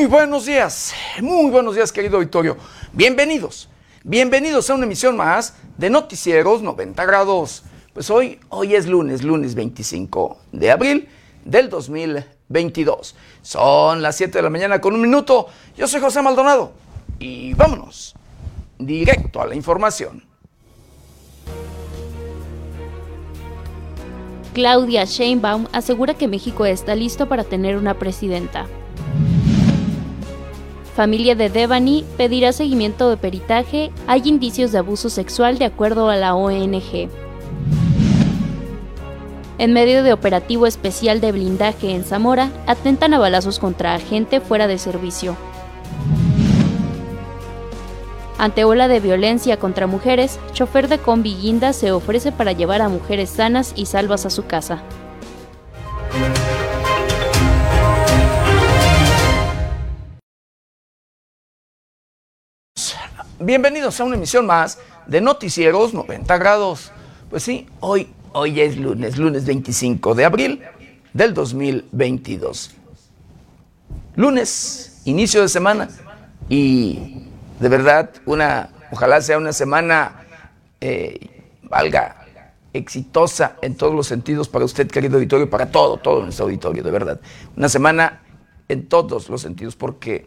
Muy buenos días, querido auditorio. Bienvenidos a una emisión más de Noticieros 90 Grados. Pues hoy es lunes 25 de abril del 2022. Son las 7 de la mañana con un minuto. Yo soy José Maldonado y vámonos directo a la información. Claudia Sheinbaum asegura que México está listo para tener una presidenta. Familia de Debanhi pedirá seguimiento de peritaje. Hay indicios de abuso sexual de acuerdo a la ONG. En medio de operativo especial de blindaje en Zamora, atentan a balazos contra agente fuera de servicio. Ante ola de violencia contra mujeres, chofer de combi guinda se ofrece para llevar a mujeres sanas y salvas a su casa. Bienvenidos a una emisión más de Noticieros 90 Grados. Pues sí, hoy es lunes 25 de abril del 2022. Lunes, inicio de semana y... de verdad, ojalá sea una semana, exitosa en todos los sentidos para usted, querido auditorio, y para todo nuestro auditorio, de verdad. Una semana en todos los sentidos, porque,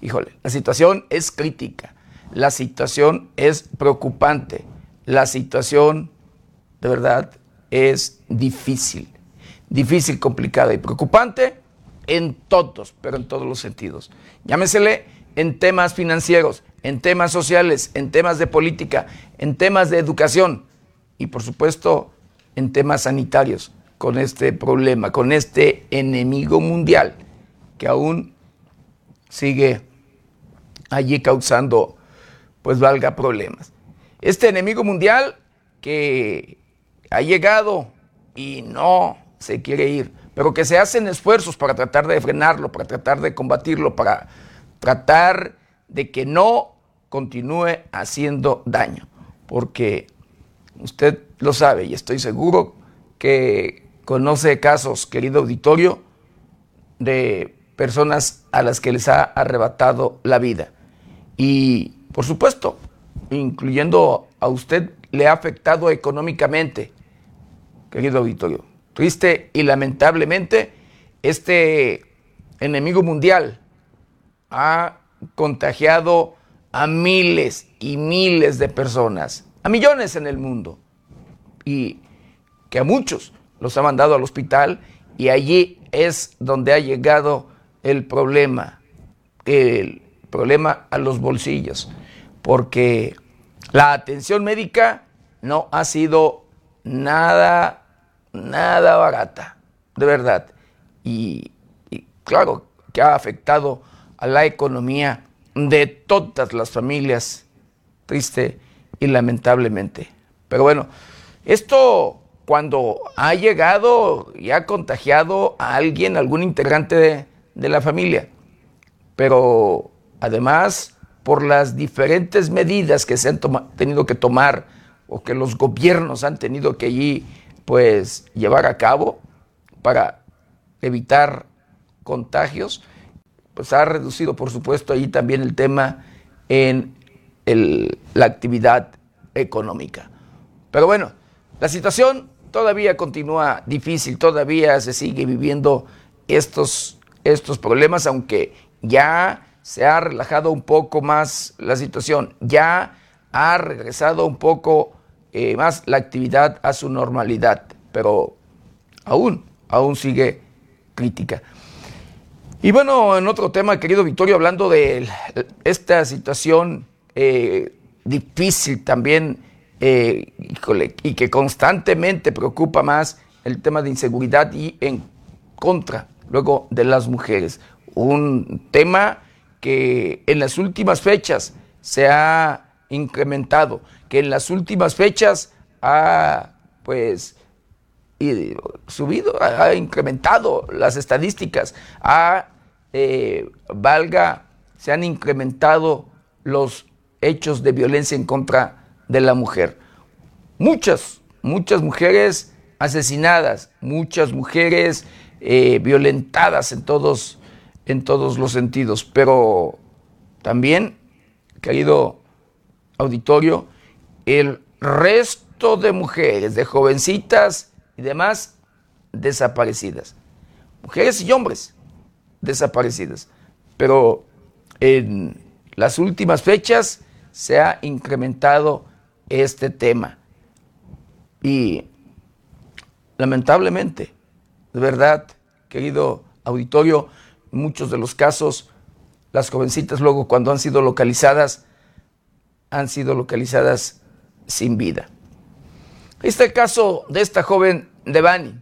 la situación es crítica, la situación es preocupante, la situación, de verdad, es difícil, complicada y preocupante en todos los sentidos. Llámesele... en temas financieros, en temas sociales, en temas de política, en temas de educación y, por supuesto, en temas sanitarios, con este problema, con este enemigo mundial que aún sigue allí causando, problemas. Este enemigo mundial que ha llegado y no se quiere ir, pero que se hacen esfuerzos para tratar de frenarlo, para tratar de combatirlo, para... tratar de que no continúe haciendo daño, porque usted lo sabe y estoy seguro que conoce casos, querido auditorio, de personas a las que les ha arrebatado la vida. Y, por supuesto, incluyendo a usted, le ha afectado económicamente, querido auditorio. Triste y lamentablemente, este enemigo mundial ha contagiado a miles y miles de personas, a millones en el mundo, y que a muchos los ha mandado al hospital, y allí es donde ha llegado el problema a los bolsillos, porque la atención médica no ha sido nada barata, de verdad, y claro que ha afectado a la economía de todas las familias, triste y lamentablemente. Pero bueno, esto cuando ha llegado y ha contagiado a alguien, algún integrante de la familia, pero además por las diferentes medidas que se han tenido que tomar o que los gobiernos han tenido que allí llevar a cabo para evitar contagios, ha reducido, por supuesto, ahí también el tema en la actividad económica. Pero bueno, la situación todavía continúa difícil, todavía se sigue viviendo estos problemas, aunque ya se ha relajado un poco más la situación, ya ha regresado un poco más la actividad a su normalidad, pero aún sigue crítica. Y bueno, en otro tema, querido Victorio, hablando de esta situación difícil también, y que constantemente preocupa más el tema de inseguridad y en contra, luego, de las mujeres. Un tema que en las últimas fechas se ha incrementado, que en las últimas fechas ha, subido, ha incrementado las estadísticas, se han incrementado los hechos de violencia en contra de la mujer. Muchas mujeres asesinadas, muchas mujeres violentadas en todos en todos los sentidos. Pero también, querido auditorio, el resto de mujeres, de jovencitas y demás desaparecidas. Mujeres y hombres desaparecidas. Pero en las últimas fechas se ha incrementado este tema. Y lamentablemente, de verdad, querido auditorio, en muchos de los casos, las jovencitas luego cuando han sido localizadas sin vida. Este es el caso de esta joven Debanhi,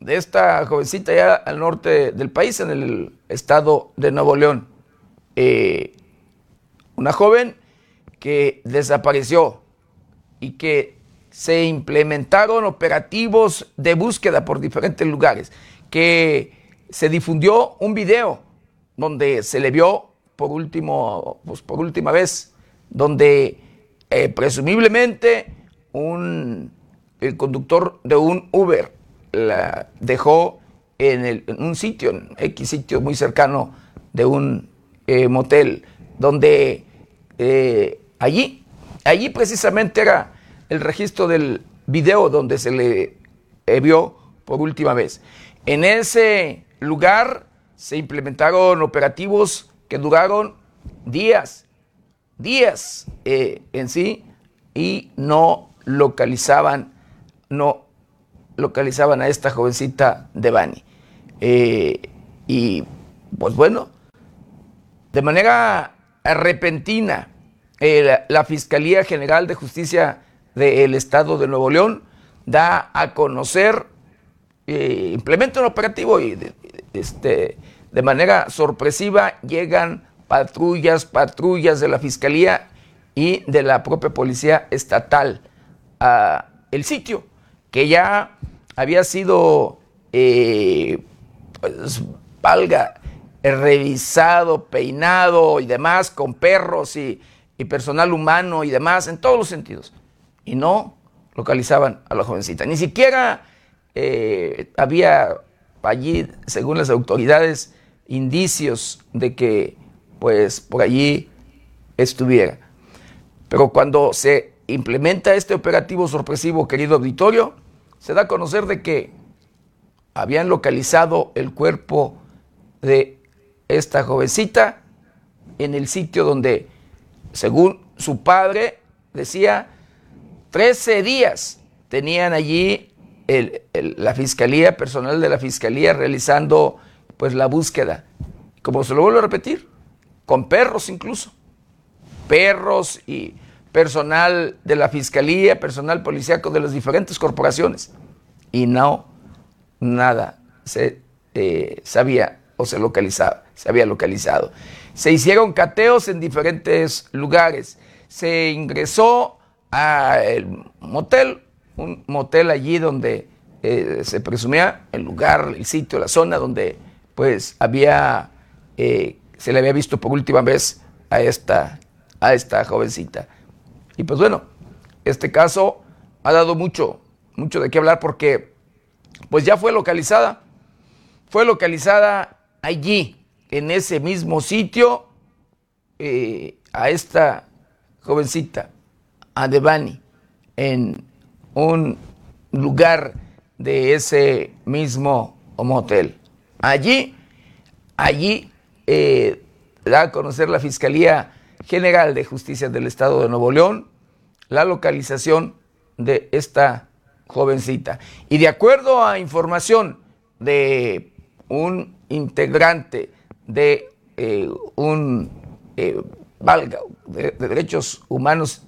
de esta jovencita allá al norte del país, en el estado de Nuevo León. Una joven que desapareció y que se implementaron operativos de búsqueda por diferentes lugares, que se difundió un video donde se le vio por última vez, donde presumiblemente el conductor de un Uber la dejó en un sitio muy cercano de un motel, donde allí precisamente era el registro del video donde se le vio por última vez. En ese lugar se implementaron operativos que duraron días en sí, y no localizaban a esta jovencita Debanhi. Y pues bueno, de manera repentina, la Fiscalía General de Justicia del Estado de Nuevo León da a conocer, implementa un operativo y de manera sorpresiva llegan patrullas de la Fiscalía y de la propia Policía Estatal a el sitio que ya había sido, revisado, peinado y demás, con perros y personal humano y demás, en todos los sentidos. Y no localizaban a la jovencita. Ni siquiera había allí, según las autoridades, indicios de que pues por allí estuviera. Pero cuando se implementa este operativo sorpresivo, querido auditorio, se da a conocer de que habían localizado el cuerpo de esta jovencita en el sitio donde, según su padre, decía, 13 días tenían allí la fiscalía, personal de la fiscalía, realizando pues la búsqueda. Como se lo vuelvo a repetir, con perros incluso. Perros y personal de la fiscalía, personal policíaco de las diferentes corporaciones. Y nada se sabía o se había localizado. Se hicieron cateos en diferentes lugares. Se ingresó al motel, un motel allí donde se presumía el lugar, el sitio, la zona donde pues había, se le había visto por última vez a esta jovencita. Y pues bueno, este caso ha dado mucho de qué hablar, porque pues ya fue localizada allí, en ese mismo sitio, a esta jovencita, a Debanhi, en un lugar de ese mismo motel. Allí da a conocer la Fiscalía General de Justicia del Estado de Nuevo León la localización de esta jovencita. Y de acuerdo a información de un integrante de de Derechos Humanos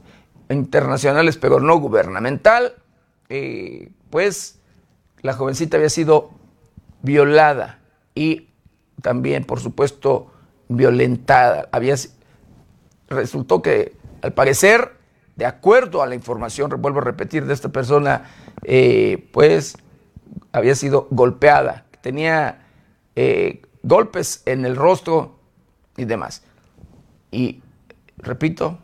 Internacionales, pero no gubernamental, pues la jovencita había sido violada y también, por supuesto, violentada. Resultó que, al parecer, de acuerdo a la información, vuelvo a repetir, de esta persona, pues había sido golpeada, tenía golpes en el rostro y demás. Y, repito,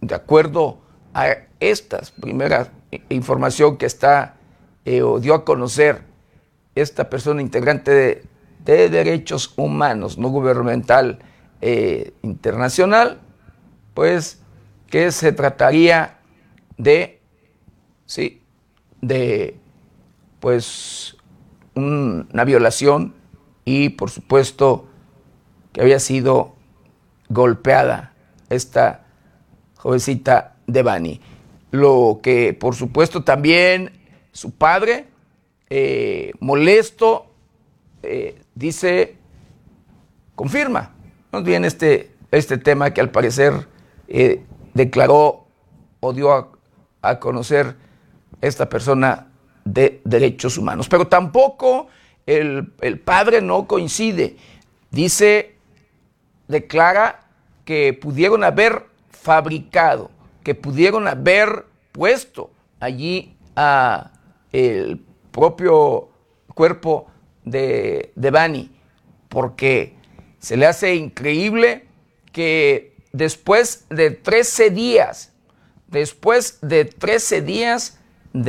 de acuerdo a esta primera información que dio a conocer esta persona integrante de Derechos Humanos No Gubernamental Internacional, pues que se trataría de, sí, de pues una violación y por supuesto que había sido golpeada esta jovencita Debanhi. Lo que por supuesto también su padre, molesto, dice, confirma, ¿no? Bien, este tema que al parecer declaró o dio a conocer esta persona de Derechos Humanos. Pero tampoco el padre no coincide. Dice, declara que pudieron haber fabricado, que pudieron haber puesto allí a el propio cuerpo de Debanhi, porque se le hace increíble que después de 13 días de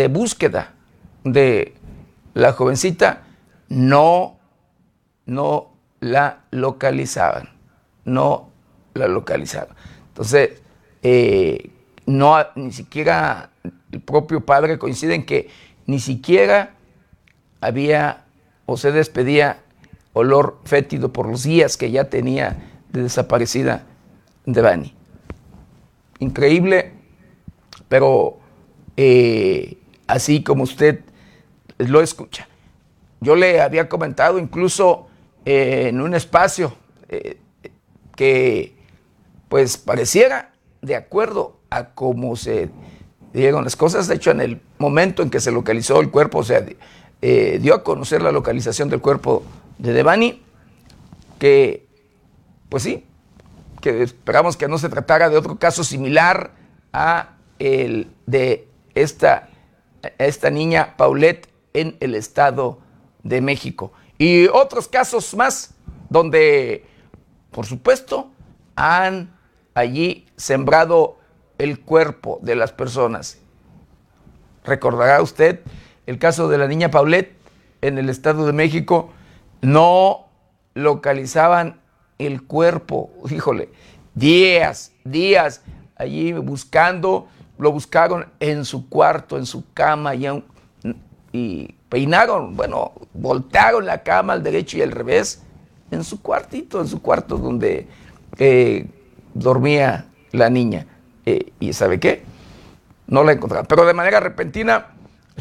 búsqueda de la jovencita, no la localizaban, Entonces, no, ni siquiera el propio padre coincide en que ni siquiera había o se despedía olor fétido por los días que ya tenía de desaparecida Debanhi. Increíble, pero así como usted lo escucha. Yo le había comentado incluso en un espacio que pues pareciera de acuerdo a cómo se dieron las cosas. De hecho, en el momento en que se localizó el cuerpo, o sea, dio a conocer la localización del cuerpo de Debanhi, que pues sí, que esperamos que no se tratara de otro caso similar a el de esta niña Paulette en el Estado de México. Y otros casos más donde, por supuesto, han allí sembrado el cuerpo de las personas. Recordará usted el caso de la niña Paulette en el Estado de México. No localizaban el cuerpo, híjole, días allí buscando, lo buscaron en su cuarto, en su cama, y peinaron, bueno, voltearon la cama al derecho y al revés, en su cuartito, en su cuarto donde dormía la niña. ¿Y sabe qué? No la encontraron. Pero de manera repentina,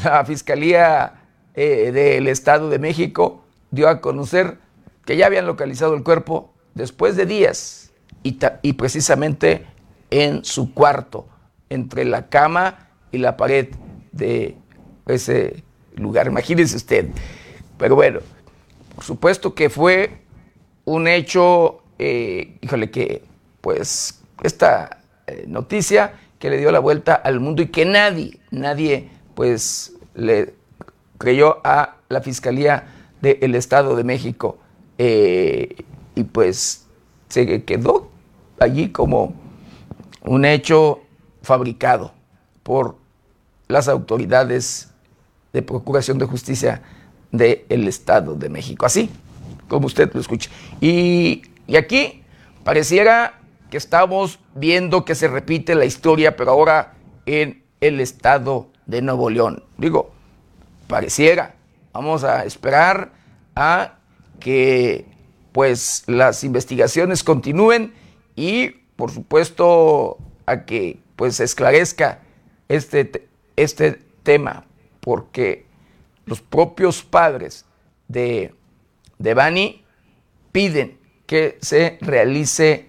la Fiscalía del Estado de México dio a conocer que ya habían localizado el cuerpo después de días y precisamente en su cuarto, entre la cama y la pared de ese lugar. Imagínese usted. Pero bueno, por supuesto que fue un hecho, que pues esta noticia que le dio la vuelta al mundo y que nadie pues le creyó a la Fiscalía del Estado de México, y pues se quedó allí como un hecho fabricado por las autoridades de Procuración de Justicia del Estado de México, así como usted lo escucha. Y aquí pareciera que estamos viendo que se repite la historia, pero ahora en el Estado de Nuevo León. Digo, pareciera. Vamos a esperar a que pues las investigaciones continúen y por supuesto a que pues se esclarezca este tema, porque los propios padres de Debanhi piden que se realice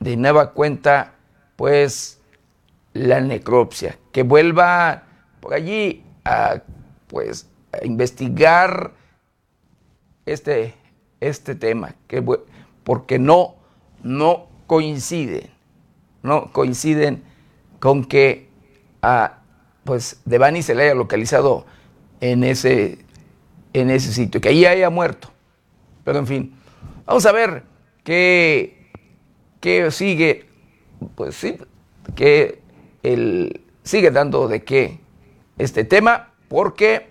de nueva cuenta pues la necropsia, que vuelva por allí a investigar este tema, porque no coinciden con que pues Debanhi se le haya localizado en ese sitio, que ahí haya muerto. Pero en fin, vamos a ver qué sigue, pues sí, que sigue dando de qué este tema, porque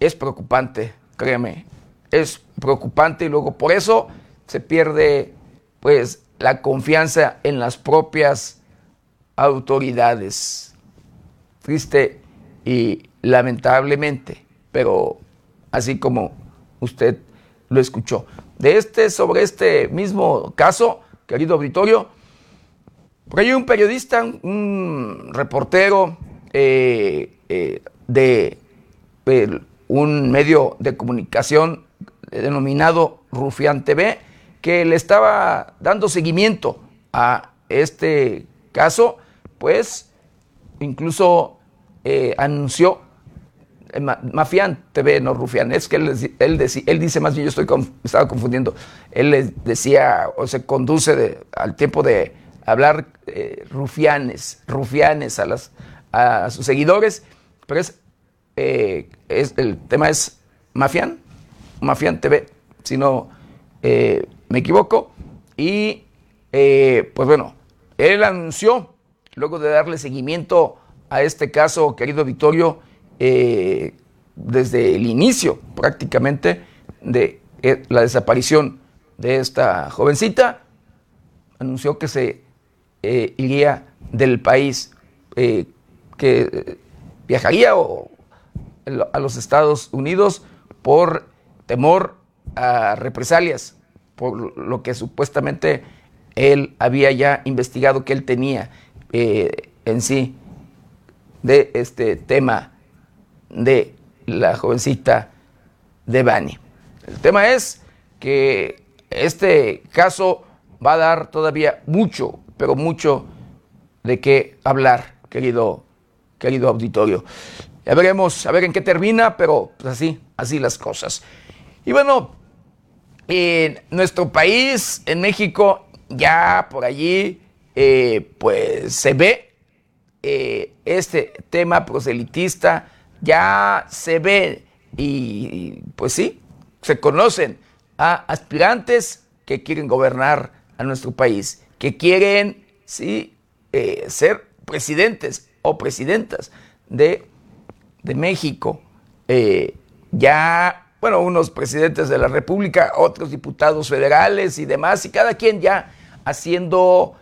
es preocupante, créeme, es preocupante, y luego por eso se pierde pues la confianza en las propias autoridades. Triste y lamentablemente, pero así como usted lo escuchó. Sobre este mismo caso, querido auditorio, por ahí un periodista, un reportero de un medio de comunicación denominado Rufián TV, que le estaba dando seguimiento a este caso, pues incluso anunció, MaFian TV, no Rufián, es que él dice más bien, yo estaba confundiendo, él les decía o se conduce al tiempo de hablar rufianes a sus seguidores, pero el tema es MaFian TV, si no me equivoco, y pues bueno, él anunció, luego de darle seguimiento a este caso, querido Victorio, desde el inicio prácticamente de la desaparición de esta jovencita, anunció que se iría del país, que viajaría a los Estados Unidos por temor a represalias por lo que supuestamente él había ya investigado que él tenía en sí de este tema de la jovencita Debanhi. El tema es que este caso va a dar todavía mucho, pero mucho de qué hablar, querido auditorio. Ya veremos, a ver en qué termina, pero pues así las cosas. Y bueno, en nuestro país, en México, ya por allí, pues se ve este tema proselitista, ya se ve y pues sí, se conocen a aspirantes que quieren gobernar a nuestro país, que quieren ser presidentes o presidentas de México. Unos presidentes de la República, otros diputados federales y demás, y cada quien ya haciendo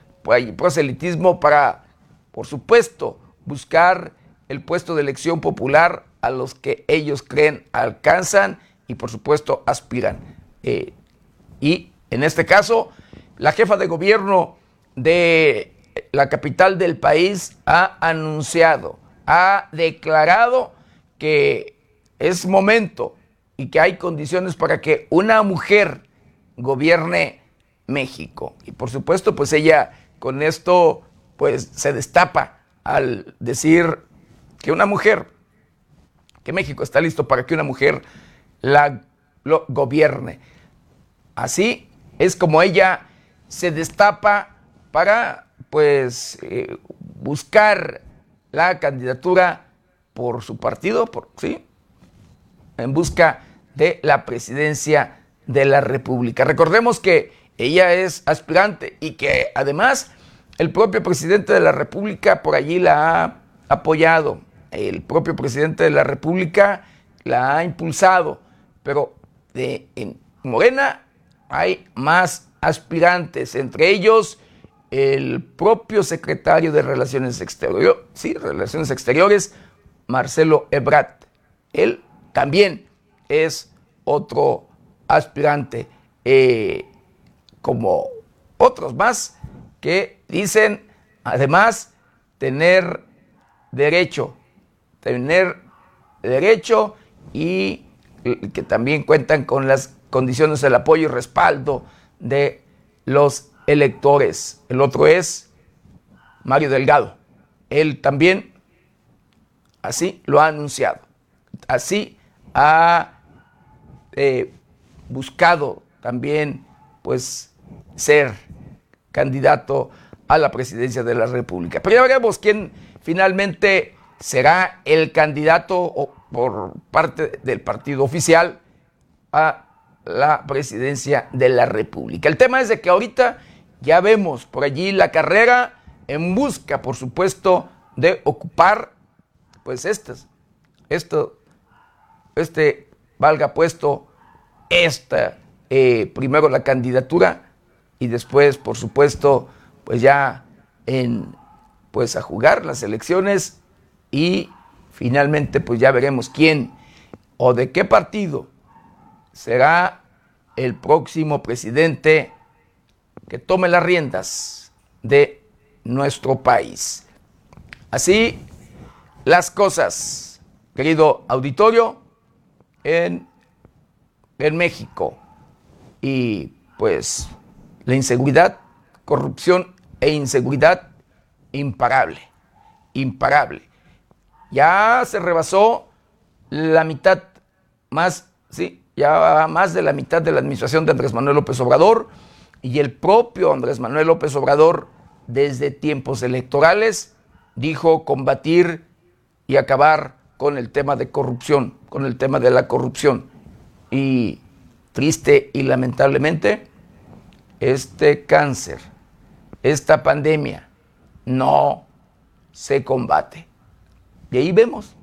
proselitismo para, por supuesto, buscar el puesto de elección popular a los que ellos creen alcanzan y, por supuesto, aspiran. Y en este caso, la jefa de gobierno de la capital del país ha declarado que es momento y que hay condiciones para que una mujer gobierne México. Y, por supuesto, pues ella con esto pues se destapa al decir que una mujer, que México está listo para que una mujer lo gobierne. Así es como ella se destapa para, pues, buscar la candidatura por su partido, en busca de la presidencia de la República. Recordemos que ella es aspirante y que, además, el propio presidente de la República por allí la ha apoyado. El propio presidente de la República la ha impulsado, pero en Morena hay más aspirantes, entre ellos el propio secretario de Relaciones Exteriores, Marcelo Ebrard. Él también es otro aspirante, como otros más que dicen, además, tener derecho y que también cuentan con las condiciones del apoyo y respaldo de los electores. El otro es Mario Delgado. Él también así lo ha anunciado. Así ha buscado también pues ser candidato a la presidencia de la República. Pero ya veremos quién finalmente será el candidato por parte del partido oficial a la presidencia de la República. El tema es de que ahorita ya vemos por allí la carrera en busca, por supuesto, de ocupar pues este valga puesto esta, primero la candidatura y después, por supuesto, pues ya a jugar las elecciones y finalmente pues ya veremos quién o de qué partido será el próximo presidente que tome las riendas de nuestro país. Así las cosas, querido auditorio, en México. Y pues la inseguridad, corrupción e inseguridad imparable. Ya se rebasó la mitad más, sí, ya más de la mitad de la administración de Andrés Manuel López Obrador, y el propio Andrés Manuel López Obrador desde tiempos electorales dijo combatir y acabar con el tema de corrupción, con el tema de la corrupción. Y triste y lamentablemente, este cáncer, esta pandemia, no se combate. Y ahí vemos,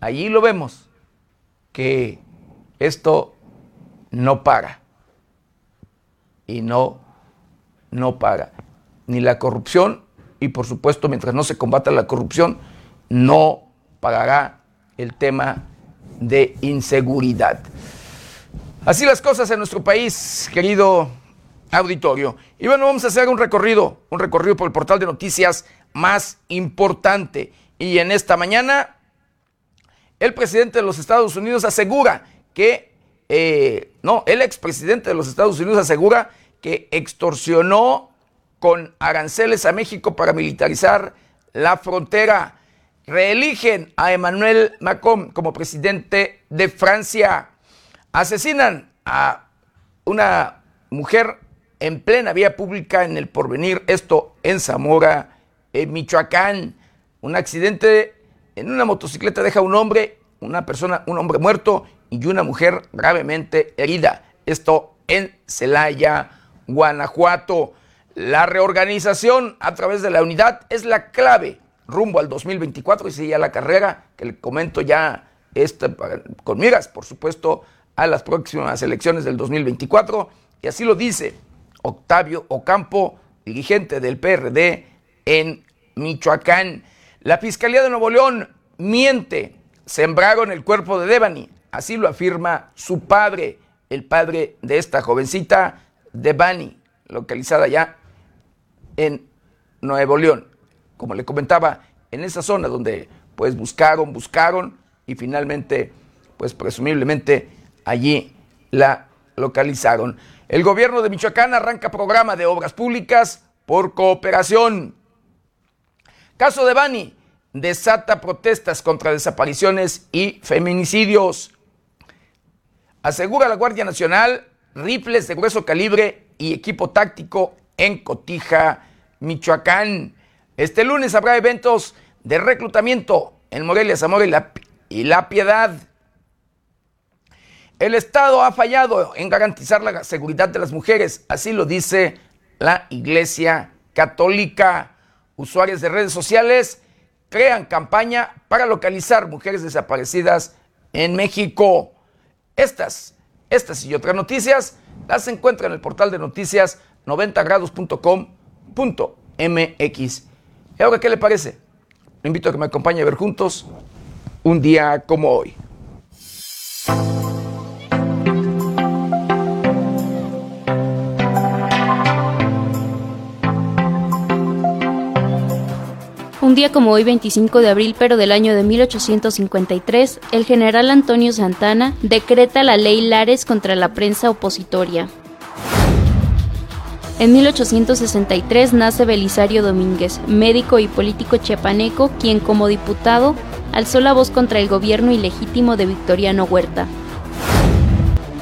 allí lo vemos, que esto no para. Y no para. Ni la corrupción, y por supuesto, mientras no se combata la corrupción, no parará el tema de inseguridad. Así las cosas en nuestro país, querido auditorio. Y bueno, vamos a hacer un recorrido por el portal de noticias más importante. Y en esta mañana, el presidente de los Estados Unidos asegura que, el expresidente de los Estados Unidos asegura que extorsionó con aranceles a México para militarizar la frontera. Reeligen a Emmanuel Macron como presidente de Francia. Asesinan a una mujer en plena vía pública en El Porvenir, esto en Zamora, en Michoacán. Un accidente en una motocicleta deja un hombre muerto y una mujer gravemente herida, esto en Celaya, Guanajuato. La reorganización a través de la unidad es la clave rumbo al 2024, y sigue ya la carrera que le comento ya con miras, por supuesto, a las próximas elecciones del 2024, y así lo dice Octavio Ocampo, dirigente del PRD en Michoacán. La Fiscalía de Nuevo León miente, sembraron el cuerpo de Debanhi, así lo afirma su padre, el padre de esta jovencita, Debanhi, localizada ya en Nuevo León. Como le comentaba, en esa zona donde pues buscaron y finalmente pues presumiblemente allí la localizaron. El gobierno de Michoacán arranca programa de obras públicas por cooperación. Caso Debanhi desata protestas contra desapariciones y feminicidios. Asegura la Guardia Nacional rifles de grueso calibre y equipo táctico en Cotija, Michoacán. Este lunes habrá eventos de reclutamiento en Morelia, Zamora y la Piedad. El Estado ha fallado en garantizar la seguridad de las mujeres, así lo dice la Iglesia Católica. Usuarios de redes sociales crean campaña para localizar mujeres desaparecidas en México. Estas y otras noticias las encuentran en el portal de noticias 90grados.com.mx. ¿Y ahora qué le parece? Le invito a que me acompañe a ver juntos un día como hoy. Un día como hoy, 25 de abril, pero del año de 1853, el general Antonio Santana decreta la Ley Lares contra la prensa opositoria. En 1863 nace Belisario Domínguez, médico y político chiapaneco, quien como diputado alzó la voz contra el gobierno ilegítimo de Victoriano Huerta.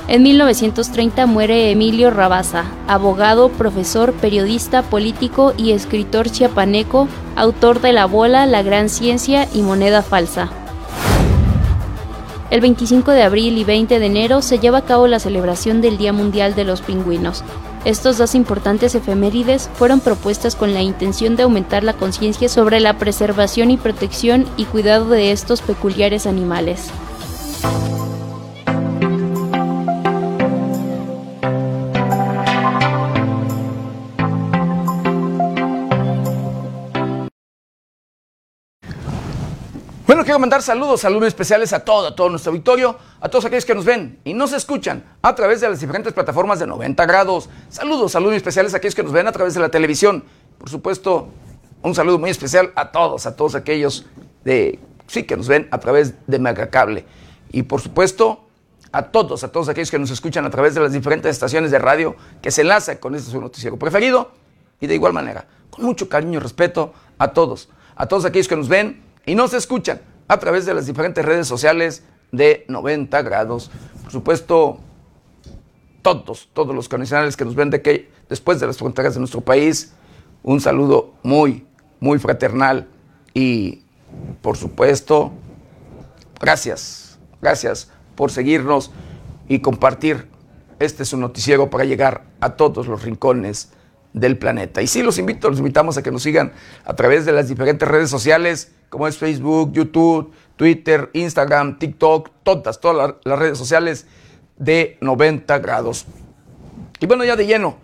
En 1930 muere Emilio Rabasa, abogado, profesor, periodista, político y escritor chiapaneco, autor de La Bola, La Gran Ciencia y Moneda Falsa. El 25 de abril y 20 de enero se lleva a cabo la celebración del Día Mundial de los Pingüinos. Estos dos importantes efemérides fueron propuestas con la intención de aumentar la conciencia sobre la preservación y protección y cuidado de estos peculiares animales. quiero mandar saludos especiales a todo nuestro auditorio, a todos aquellos que nos ven y nos escuchan a través de las diferentes plataformas de 90 grados. Saludos especiales a aquellos que nos ven a través de la televisión. Por supuesto, un saludo muy especial a todos aquellos que nos ven a través de Megacable. Y por supuesto, a todos aquellos que nos escuchan a través de las diferentes estaciones de radio que se enlazan con este su noticiero preferido. Y de igual manera, con mucho cariño y respeto a todos aquellos que nos ven y nos escuchan a través de las diferentes redes sociales de 90 grados. Por supuesto, todos los connacionales que nos ven después de las fronteras de nuestro país, un saludo muy, muy fraternal y, por supuesto, gracias por seguirnos y compartir este su noticiero para llegar a todos los rincones del planeta. Y sí, los invitamos a que nos sigan a través de las diferentes redes sociales, como es Facebook, YouTube, Twitter, Instagram, TikTok, todas las redes sociales de 90 grados. Y bueno, ya de lleno,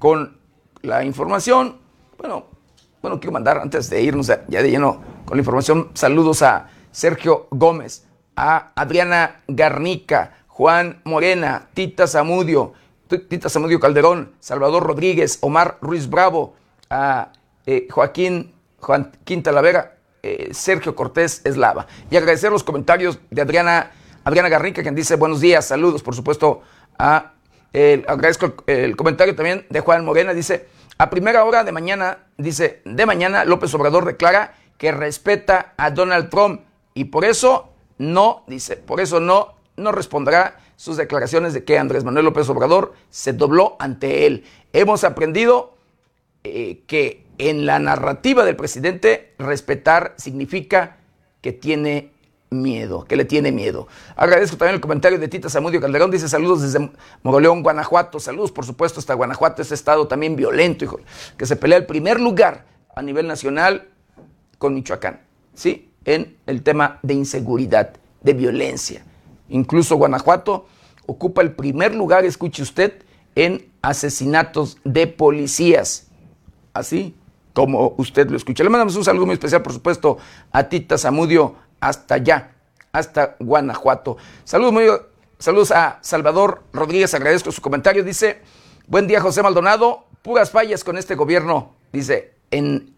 con la información, bueno, quiero mandar, antes de irnos ya de lleno con la información, saludos a Sergio Gómez, a Adriana Garnica, Juan Morena, Tita Zamudio Calderón, Salvador Rodríguez, Omar Ruiz Bravo, a Joaquín Talavera, Sergio Cortés Eslava. Y agradecer los comentarios de Adriana Garnica, quien dice buenos días, saludos, por supuesto. Agradezco el comentario también de Juan Morena, dice, a primera hora de mañana, López Obrador declara que respeta a Donald Trump y por eso no responderá sus declaraciones de que Andrés Manuel López Obrador se dobló ante él. Hemos aprendido que en la narrativa del presidente respetar significa que le tiene miedo. Agradezco también el comentario de Tita Zamudio Calderón, dice saludos desde Nuevo León, Guanajuato, saludos por supuesto hasta Guanajuato, ese estado también violento, hijo, que se pelea el primer lugar a nivel nacional con Michoacán, ¿sí? En el tema de inseguridad, de violencia. Incluso Guanajuato ocupa el primer lugar, escuche usted, en asesinatos de policías, así como usted lo escucha. Le mandamos un saludo muy especial, por supuesto, a Tita Zamudio, hasta allá, hasta Guanajuato. Saludos a Salvador Rodríguez, agradezco su comentario, dice, buen día José Maldonado, puras fallas con este gobierno, dice, en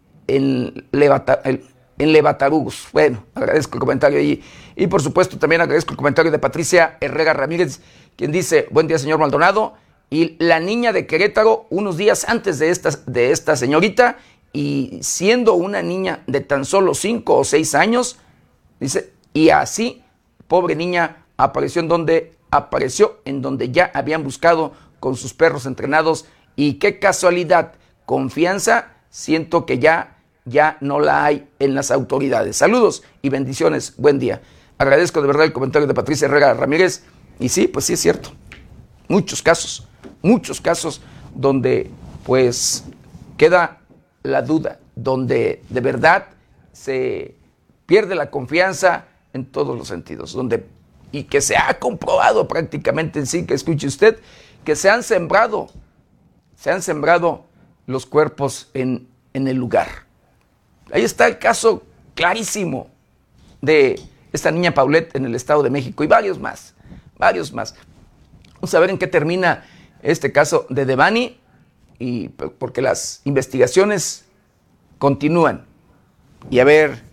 Levatarugos. Bueno, agradezco el comentario allí. Y por supuesto también agradezco el comentario de Patricia Herrera Ramírez, quien dice, buen día señor Maldonado, y la niña de Querétaro, unos días antes de esta señorita, y siendo una niña de tan solo 5 o 6 años, dice, y así, pobre niña, apareció en donde ya habían buscado con sus perros entrenados, y qué casualidad, confianza, siento que ya no la hay en las autoridades. Saludos y bendiciones. Buen día. Agradezco de verdad el comentario de Patricia Herrera Ramírez. Y sí, pues sí es cierto. Muchos casos donde pues queda la duda, donde de verdad se pierde la confianza en todos los sentidos, y que se ha comprobado prácticamente en sí, que escuche usted, que se han sembrado los cuerpos en el lugar. Ahí está el caso clarísimo de esta niña Paulette en el Estado de México y varios más. Vamos a ver en qué termina este caso de Debanhi, y porque las investigaciones continúan, y a ver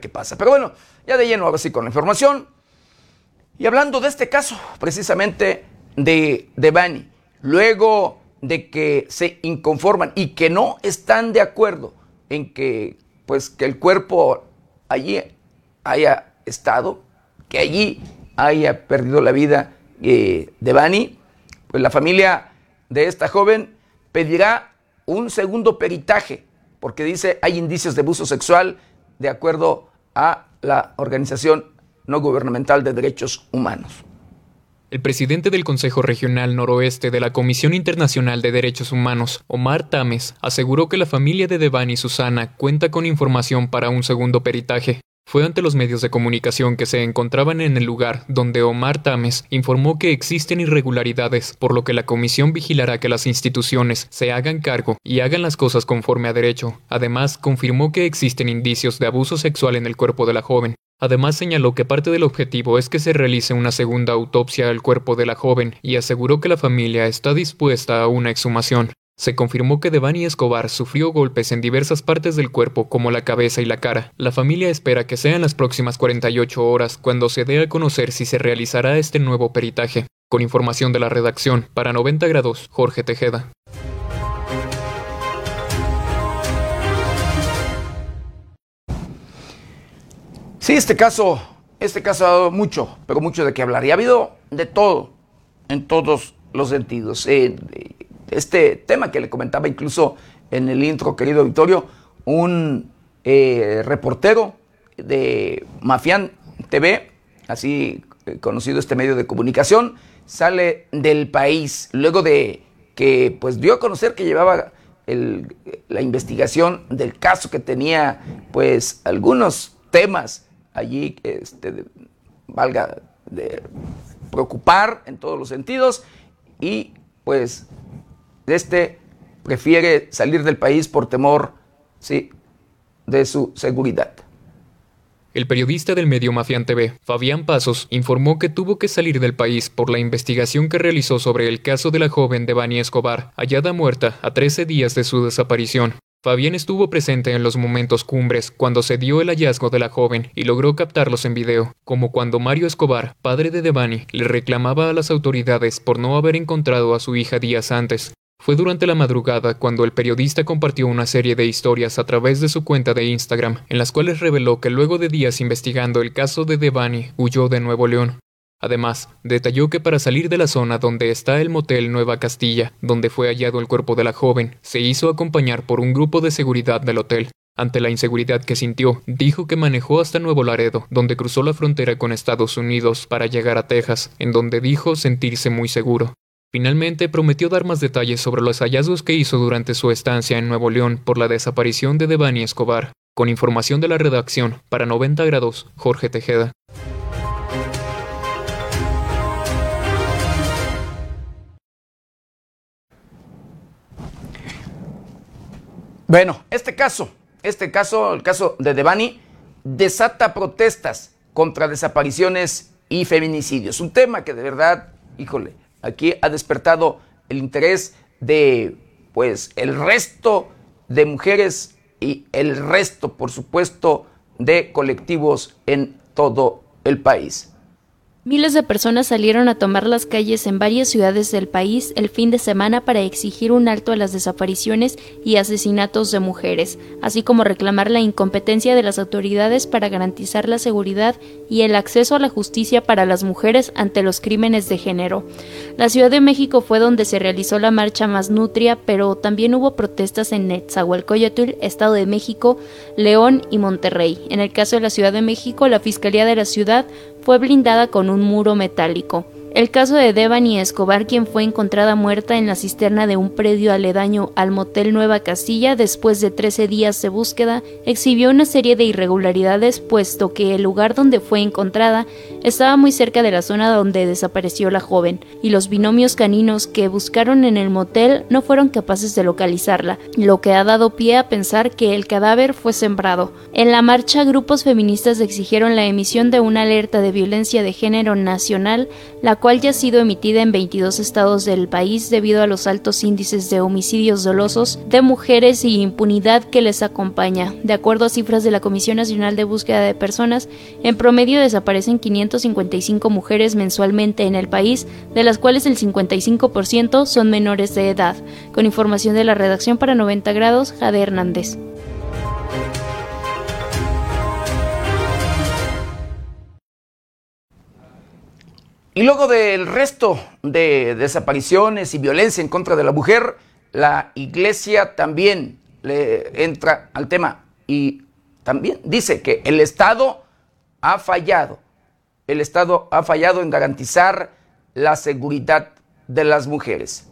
qué pasa. Pero bueno, ya de lleno ahora sí con la información, y hablando de este caso precisamente de Debanhi, luego de que se inconforman y que no están de acuerdo en que, pues, que el cuerpo allí haya estado, que allí haya perdido la vida Debanhi, pues la familia de esta joven pedirá un segundo peritaje, porque dice hay indicios de abuso sexual de acuerdo a la Organización No Gubernamental de Derechos Humanos. El presidente del Consejo Regional Noroeste de la Comisión Internacional de Derechos Humanos, Omar Tames, aseguró que la familia de Debanhi Susana cuenta con información para un segundo peritaje. Fue ante los medios de comunicación que se encontraban en el lugar donde Omar Tames informó que existen irregularidades, por lo que la comisión vigilará que las instituciones se hagan cargo y hagan las cosas conforme a derecho. Además, confirmó que existen indicios de abuso sexual en el cuerpo de la joven. Además, señaló que parte del objetivo es que se realice una segunda autopsia al cuerpo de la joven y aseguró que la familia está dispuesta a una exhumación. Se confirmó que Debanhi Escobar sufrió golpes en diversas partes del cuerpo, como la cabeza y la cara. La familia espera que sea en las próximas 48 horas cuando se dé a conocer si se realizará este nuevo peritaje. Con información de la redacción, para 90 grados, Jorge Tejeda. Sí, este caso ha dado mucho, pero mucho de qué hablar. Y ha habido de todo, en todos los sentidos. Este tema que le comentaba incluso en el intro, querido Victorio, un reportero de MaFian TV, así conocido este medio de comunicación, sale del país luego de que pues dio a conocer que llevaba la investigación del caso, que tenía pues algunos temas allí, valga, de preocupar en todos los sentidos, y pues prefiere salir del país por temor, sí, de su seguridad. El periodista del medio MaFian TV, Fabián Pasos, informó que tuvo que salir del país por la investigación que realizó sobre el caso de la joven Debanhi Escobar, hallada muerta a 13 días de su desaparición. Fabián estuvo presente en los momentos cumbres cuando se dio el hallazgo de la joven y logró captarlos en video, como cuando Mario Escobar, padre de Debanhi, le reclamaba a las autoridades por no haber encontrado a su hija días antes. Fue durante la madrugada cuando el periodista compartió una serie de historias a través de su cuenta de Instagram, en las cuales reveló que luego de días investigando el caso de Debanhi, huyó de Nuevo León. Además, detalló que para salir de la zona donde está el motel Nueva Castilla, donde fue hallado el cuerpo de la joven, se hizo acompañar por un grupo de seguridad del hotel. Ante la inseguridad que sintió, dijo que manejó hasta Nuevo Laredo, donde cruzó la frontera con Estados Unidos para llegar a Texas, en donde dijo sentirse muy seguro. Finalmente, prometió dar más detalles sobre los hallazgos que hizo durante su estancia en Nuevo León por la desaparición de Debanhi Escobar. Con información de la redacción, para 90 grados, Jorge Tejeda. Bueno, este caso, el caso de Debanhi, desata protestas contra desapariciones y feminicidios. Un tema que de verdad, híjole, aquí ha despertado el interés de, pues, el resto de mujeres y el resto, por supuesto, de colectivos en todo el país. Miles de personas salieron a tomar las calles en varias ciudades del país el fin de semana para exigir un alto a las desapariciones y asesinatos de mujeres, así como reclamar la incompetencia de las autoridades para garantizar la seguridad y el acceso a la justicia para las mujeres ante los crímenes de género. La Ciudad de México fue donde se realizó la marcha más nutria, pero también hubo protestas en Nezahualcóyotl, Estado de México, León y Monterrey. En el caso de la Ciudad de México, la Fiscalía de la Ciudad fue blindada con un muro metálico. El caso de Debanhi Escobar, quien fue encontrada muerta en la cisterna de un predio aledaño al motel Nueva Castilla después de 13 días de búsqueda, exhibió una serie de irregularidades, puesto que el lugar donde fue encontrada estaba muy cerca de la zona donde desapareció la joven, y los binomios caninos que buscaron en el motel no fueron capaces de localizarla, lo que ha dado pie a pensar que el cadáver fue sembrado. En la marcha, grupos feministas exigieron la emisión de una alerta de violencia de género nacional, la cual ya ha sido emitida en 22 estados del país debido a los altos índices de homicidios dolosos de mujeres y impunidad que les acompaña. De acuerdo a cifras de la Comisión Nacional de Búsqueda de Personas, en promedio desaparecen 555 mujeres mensualmente en el país, de las cuales el 55% son menores de edad. Con información de la redacción para 90 grados, Jade Hernández. Y luego del resto de desapariciones y violencia en contra de la mujer, la Iglesia también le entra al tema y también dice que el Estado ha fallado en garantizar la seguridad de las mujeres.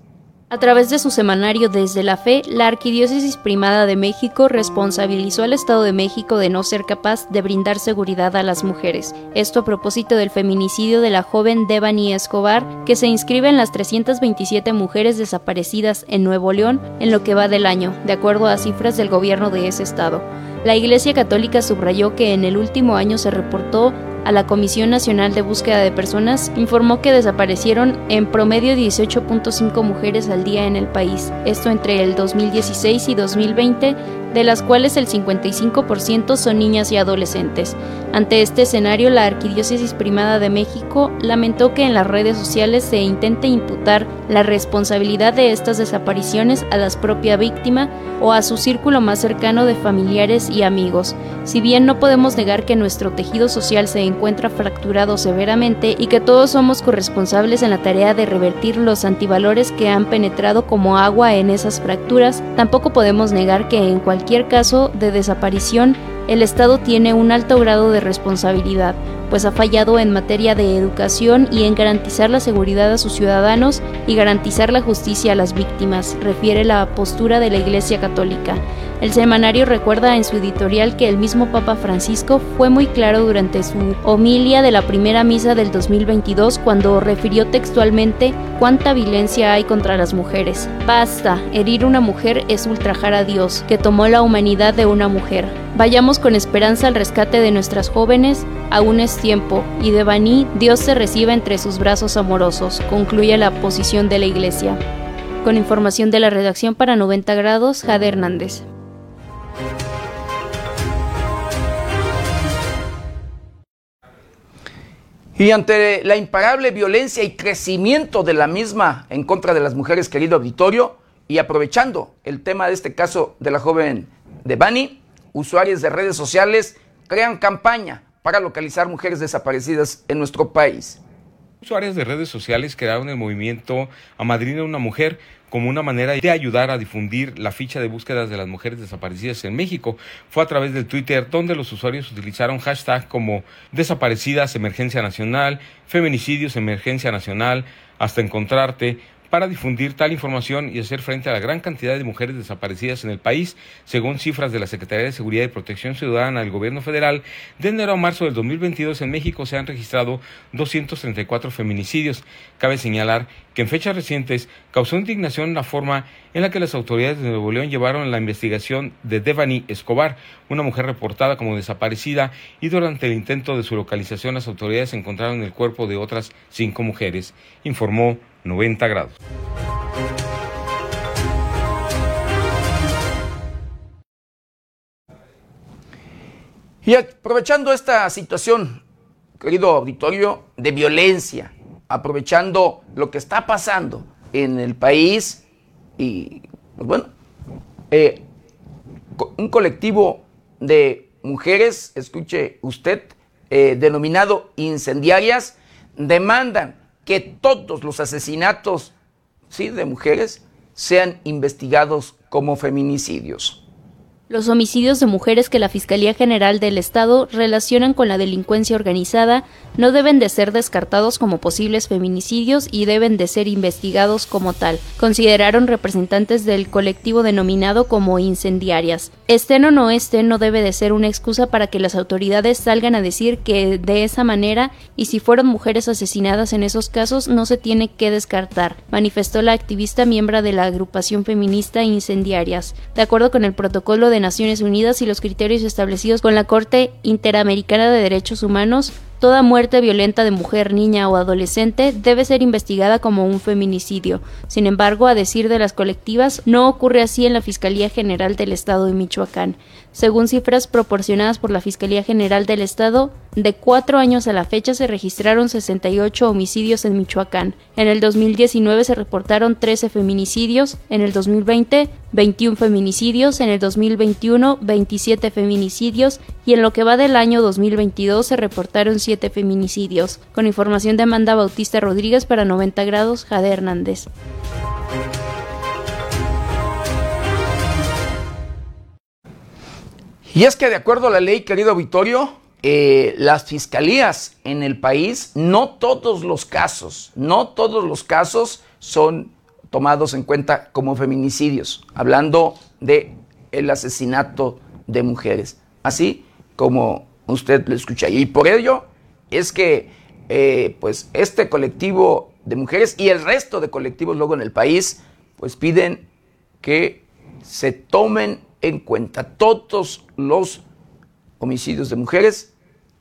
A través de su semanario Desde la Fe, la Arquidiócesis Primada de México responsabilizó al Estado de México de no ser capaz de brindar seguridad a las mujeres. Esto a propósito del feminicidio de la joven Debanhi Escobar, que se inscribe en las 327 mujeres desaparecidas en Nuevo León en lo que va del año, de acuerdo a cifras del gobierno de ese estado. La Iglesia Católica subrayó que en el último año se reportó a la Comisión Nacional de Búsqueda de Personas, informó que desaparecieron en promedio 18.5 mujeres al día en el país, esto entre el 2016 y 2020, de las cuales el 55% son niñas y adolescentes. Ante este escenario, la Arquidiócesis Primada de México lamentó que en las redes sociales se intente imputar la responsabilidad de estas desapariciones a la propia víctima o a su círculo más cercano de familiares y amigos. Si bien no podemos negar que nuestro tejido social se encuentra fracturado severamente y que todos somos corresponsables en la tarea de revertir los antivalores que han penetrado como agua en esas fracturas, tampoco podemos negar que en cualquier caso de desaparición, el Estado tiene un alto grado de responsabilidad, pues ha fallado en materia de educación y en garantizar la seguridad a sus ciudadanos y garantizar la justicia a las víctimas, refiere la postura de la Iglesia Católica. El semanario recuerda en su editorial que el mismo Papa Francisco fue muy claro durante su homilia de la primera misa del 2022 cuando refirió textualmente cuánta violencia hay contra las mujeres. Basta, herir una mujer es ultrajar a Dios, que tomó la humanidad de una mujer. Vayamos con esperanza al rescate de nuestras jóvenes, aún es tiempo, y Debanhi, Dios se reciba entre sus brazos amorosos, concluye la posición de la Iglesia. Con información de la redacción para 90 grados, Jade Hernández. Y ante la imparable violencia y crecimiento de la misma en contra de las mujeres, querido auditorio, y aprovechando el tema de este caso de la joven Debanhi, usuarios de redes sociales crean campaña para localizar mujeres desaparecidas en nuestro país. Usuarios de redes sociales crearon el movimiento Amadrina una mujer como una manera de ayudar a difundir la ficha de búsquedas de las mujeres desaparecidas en México. Fue a través del Twitter donde los usuarios utilizaron hashtags como desaparecidas, emergencia nacional, feminicidios, emergencia nacional, hasta encontrarte, para difundir tal información y hacer frente a la gran cantidad de mujeres desaparecidas en el país. Según cifras de la Secretaría de Seguridad y Protección Ciudadana del Gobierno Federal, de enero a marzo del 2022 en México se han registrado 234 feminicidios. Cabe señalar que en fechas recientes causó indignación la forma en la que las autoridades de Nuevo León llevaron la investigación de Debanhi Escobar, una mujer reportada como desaparecida, y durante el intento de su localización las autoridades encontraron el cuerpo de otras 5 mujeres, informó 90 grados. Y aprovechando esta situación, querido auditorio, de violencia, aprovechando lo que está pasando en el país y, pues bueno, un colectivo de mujeres, escuche usted, denominado Incendiarias, demandan que todos los asesinatos, sí, de mujeres sean investigados como feminicidios. Los homicidios de mujeres que la Fiscalía General del Estado relacionan con la delincuencia organizada no deben de ser descartados como posibles feminicidios y deben de ser investigados como tal, consideraron representantes del colectivo denominado como Incendiarias. Estén o no estén, no debe de ser una excusa para que las autoridades salgan a decir que de esa manera y si fueron mujeres asesinadas en esos casos no se tiene que descartar, manifestó la activista miembro de la agrupación feminista Incendiarias. De acuerdo con el protocolo de Naciones Unidas y los criterios establecidos con la Corte Interamericana de Derechos Humanos, toda muerte violenta de mujer, niña o adolescente debe ser investigada como un feminicidio. Sin embargo, a decir de las colectivas, no ocurre así en la Fiscalía General del Estado de Michoacán. Según cifras proporcionadas por la Fiscalía General del Estado, de 4 años a la fecha se registraron 68 homicidios en Michoacán. En el 2019 se reportaron 13 feminicidios, en el 2020 21 feminicidios, en el 2021 27 feminicidios y en lo que va del año 2022 se reportaron 7 feminicidios. Con información de Amanda Bautista Rodríguez para 90 grados, Jade Hernández. Y es que de acuerdo a la ley, querido auditorio, las fiscalías en el país, no todos los casos son tomados en cuenta como feminicidios, hablando de el asesinato de mujeres, así como usted lo escucha. Y por ello es que pues este colectivo de mujeres y el resto de colectivos luego en el país pues piden que se tomen en cuenta todos los homicidios de mujeres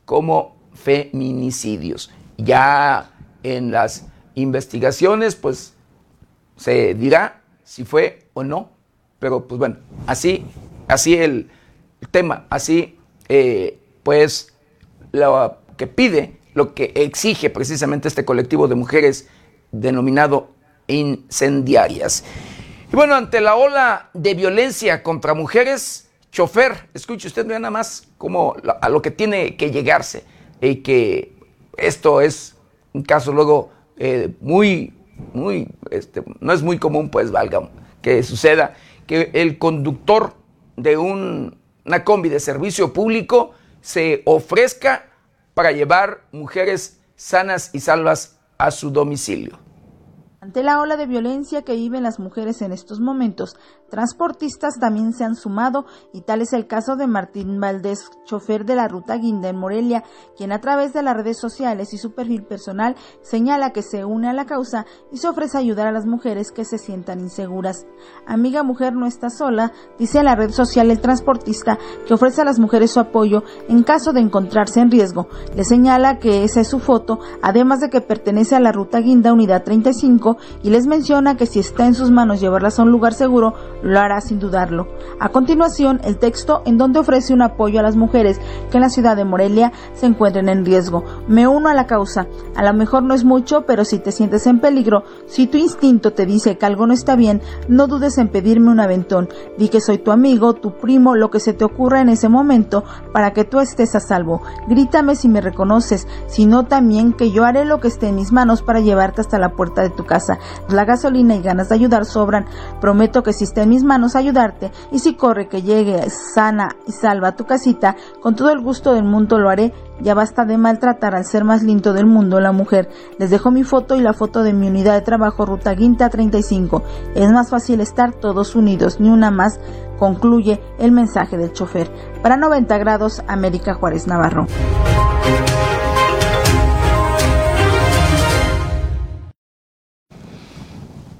como feminicidios. Ya en las investigaciones pues se dirá si fue o no, pero pues bueno, así el tema, así pues lo que pide, lo que exige precisamente este colectivo de mujeres denominado Incendiarias. Y bueno, ante la ola de violencia contra mujeres, chofer, escuche usted, vea nada más como a lo que tiene que llegarse, y que esto es un caso luego no es muy común, pues valga, que suceda que el conductor de una combi de servicio público se ofrezca para llevar mujeres sanas y salvas a su domicilio. Ante la ola de violencia que viven las mujeres en estos momentos, transportistas también se han sumado, y tal es el caso de Martín Valdés, chofer de la Ruta Guinda en Morelia, quien a través de las redes sociales y su perfil personal señala que se une a la causa y se ofrece ayudar a las mujeres que se sientan inseguras. Amiga mujer, no estás sola, dice en la red social el transportista, que ofrece a las mujeres su apoyo en caso de encontrarse en riesgo. Le señala que esa es su foto, además de que pertenece a la Ruta Guinda Unidad 35, y les menciona que si está en sus manos llevarlas a un lugar seguro, lo hará sin dudarlo. A continuación, el texto en donde ofrece un apoyo a las mujeres que en la ciudad de Morelia se encuentren en riesgo. Me uno a la causa. A lo mejor no es mucho, pero si te sientes en peligro, si tu instinto te dice que algo no está bien, no dudes en pedirme un aventón. Di que soy tu amigo, tu primo, lo que se te ocurra en ese momento para que tú estés a salvo. Grítame si me reconoces, si no también, que yo haré lo que esté en mis manos para llevarte hasta la puerta de tu casa. La gasolina y ganas de ayudar sobran. Prometo que si está en mis manos ayudarte, y si corre que llegue sana y salva a tu casita, con todo el gusto del mundo lo haré. Ya basta de maltratar al ser más lindo del mundo, la mujer. Les dejo mi foto y la foto de mi unidad de trabajo Ruta Guinda 35. Es más fácil estar todos unidos, ni una más, concluye el mensaje del chofer. Para 90 grados, América Juárez Navarro.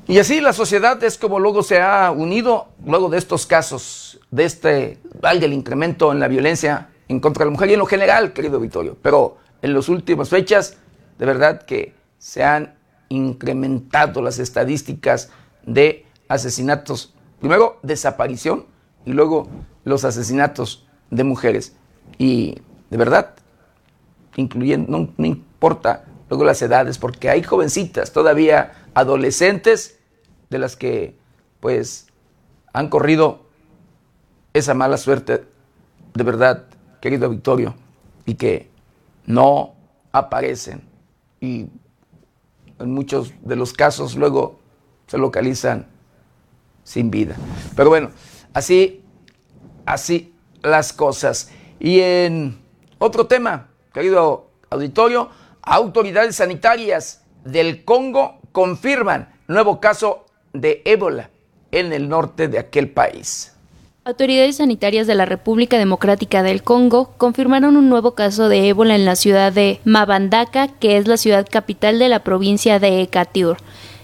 Y así la sociedad es como luego se ha unido, luego de estos casos, de este, valga el incremento en la violencia en contra de la mujer y en lo general, querido Vittorio. Pero en las últimas fechas, de verdad que se han incrementado las estadísticas de asesinatos. Primero, desaparición, y luego los asesinatos de mujeres. Y de verdad, incluyendo, no importa luego las edades, porque hay jovencitas todavía, adolescentes, de las que pues han corrido esa mala suerte, de verdad, querido Victorio, y que no aparecen, y en muchos de los casos luego se localizan sin vida. Pero bueno, así las cosas. Y en otro tema, querido auditorio, autoridades sanitarias del Congo confirman nuevo caso de ébola en el norte de aquel país. Autoridades sanitarias de la República Democrática del Congo confirmaron un nuevo caso de ébola en la ciudad de Mbandaka, que es la ciudad capital de la provincia de Equateur.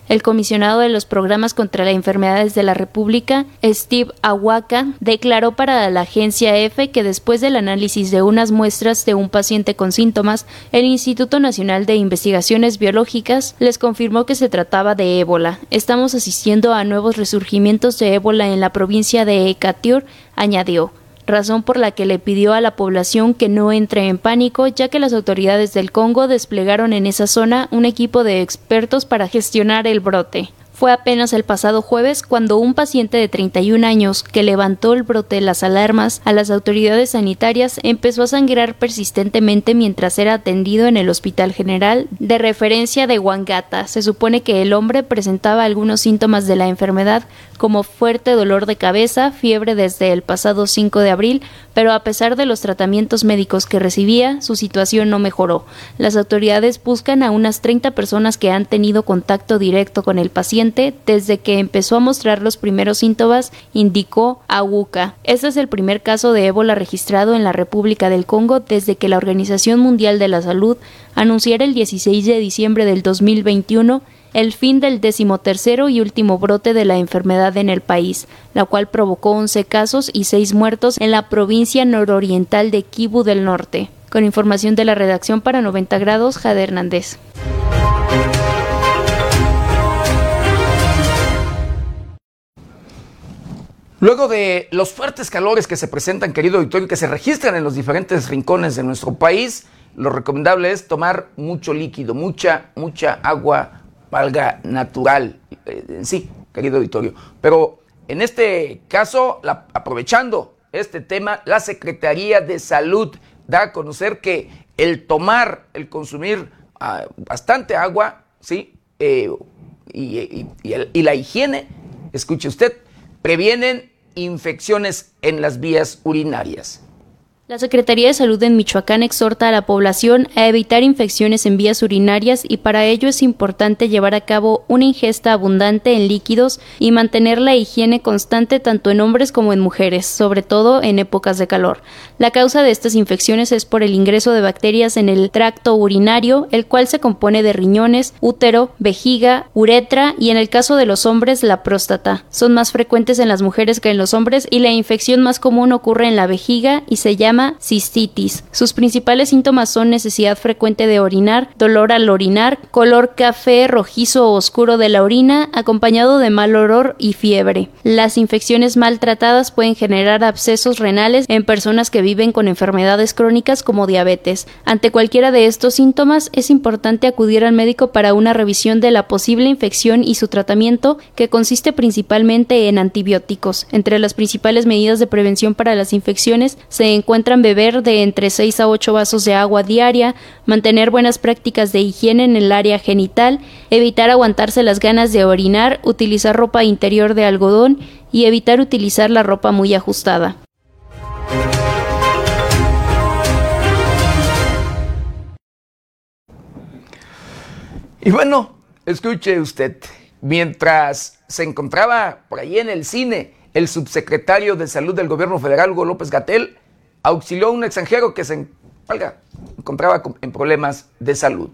El comisionado de los programas contra las enfermedades de la República, Steve Awaka, declaró para la agencia EFE que después del análisis de unas muestras de un paciente con síntomas, el Instituto Nacional de Investigaciones Biológicas les confirmó que se trataba de ébola. Estamos asistiendo a nuevos resurgimientos de ébola en la provincia de Equateur, añadió, razón por la que le pidió a la población que no entre en pánico, ya que las autoridades del Congo desplegaron en esa zona un equipo de expertos para gestionar el brote. Fue apenas el pasado jueves cuando un paciente de 31 años que levantó el brote las alarmas a las autoridades sanitarias empezó a sangrar persistentemente mientras era atendido en el Hospital General de Referencia de Wangata. Se supone que el hombre presentaba algunos síntomas de la enfermedad como fuerte dolor de cabeza, fiebre desde el pasado 5 de abril, pero a pesar de los tratamientos médicos que recibía, su situación no mejoró. Las autoridades buscan a unas 30 personas que han tenido contacto directo con el paciente paciente desde que empezó a mostrar los primeros síntomas, indicó Aguca. Este es el primer caso de ébola registrado en la República del Congo desde que la Organización Mundial de la Salud anunciara el 16 de diciembre del 2021 el fin del 13º y último brote de la enfermedad en el país, la cual provocó 11 casos y 6 muertos en la provincia nororiental de Kivu del Norte. Con información de la redacción para 90 grados, Jade Hernández. Luego de los fuertes calores que se presentan, querido auditorio, que se registran en los diferentes rincones de nuestro país, lo recomendable es tomar mucho líquido, mucha agua, valga natural en sí, querido auditorio. Pero en este caso, aprovechando este tema, la Secretaría de Salud da a conocer que el consumir bastante agua, ¿sí? Y la higiene, escuche usted, previenen infecciones en las vías urinarias. La Secretaría de Salud en Michoacán exhorta a la población a evitar infecciones en vías urinarias y para ello es importante llevar a cabo una ingesta abundante en líquidos y mantener la higiene constante tanto en hombres como en mujeres, sobre todo en épocas de calor. La causa de estas infecciones es por el ingreso de bacterias en el tracto urinario, el cual se compone de riñones, útero, vejiga, uretra y en el caso de los hombres, la próstata. Son más frecuentes en las mujeres que en los hombres y la infección más común ocurre en la vejiga y se llama cistitis. Sus principales síntomas son necesidad frecuente de orinar, dolor al orinar, color café rojizo o oscuro de la orina, acompañado de mal olor y fiebre. Las infecciones maltratadas pueden generar abscesos renales en personas que viven con enfermedades crónicas como diabetes. Ante cualquiera de estos síntomas, es importante acudir al médico para una revisión de la posible infección y su tratamiento, que consiste principalmente en antibióticos. Entre las principales medidas de prevención para las infecciones se encuentran beber de entre 6 a 8 vasos de agua diaria, mantener buenas prácticas de higiene en el área genital, evitar aguantarse las ganas de orinar, utilizar ropa interior de algodón y evitar utilizar la ropa muy ajustada. Y bueno, escuche usted, mientras se encontraba por ahí en el cine, el subsecretario de Salud del Gobierno Federal, Hugo López-Gatell, auxilió a un extranjero que se encontraba en problemas de salud.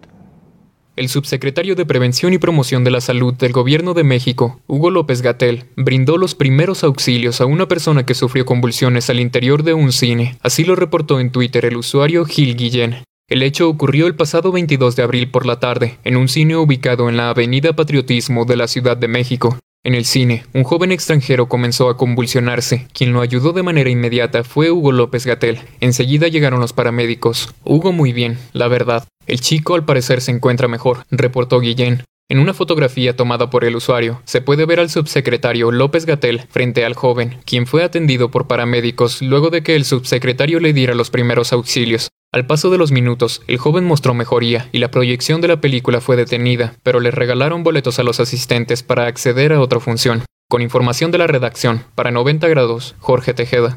El subsecretario de Prevención y Promoción de la Salud del Gobierno de México, Hugo López-Gatell, brindó los primeros auxilios a una persona que sufrió convulsiones al interior de un cine. Así lo reportó en Twitter el usuario Gil Guillén. El hecho ocurrió el pasado 22 de abril por la tarde, en un cine ubicado en la Avenida Patriotismo de la Ciudad de México. En el cine, un joven extranjero comenzó a convulsionarse. Quien lo ayudó de manera inmediata fue Hugo López-Gatell. Enseguida llegaron los paramédicos. Hugo muy bien, la verdad. El chico al parecer se encuentra mejor, reportó Guillén. En una fotografía tomada por el usuario, se puede ver al subsecretario López-Gatell frente al joven, quien fue atendido por paramédicos luego de que el subsecretario le diera los primeros auxilios. Al paso de los minutos, el joven mostró mejoría y la proyección de la película fue detenida, pero le regalaron boletos a los asistentes para acceder a otra función. Con información de la redacción, para 90 grados, Jorge Tejeda.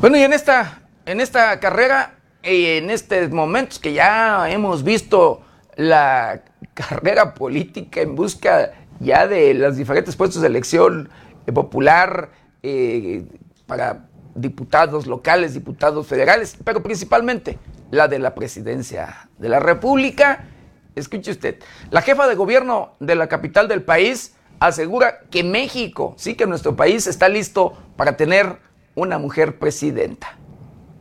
Bueno, y en esta carrera, en estos momentos que ya hemos visto la carrera política en busca ya de los diferentes puestos de elección popular para diputados locales, diputados federales, pero principalmente la de la presidencia de la República. Escuche usted, la jefa de gobierno de la capital del país asegura que México, sí que nuestro país está listo para tener una mujer presidenta.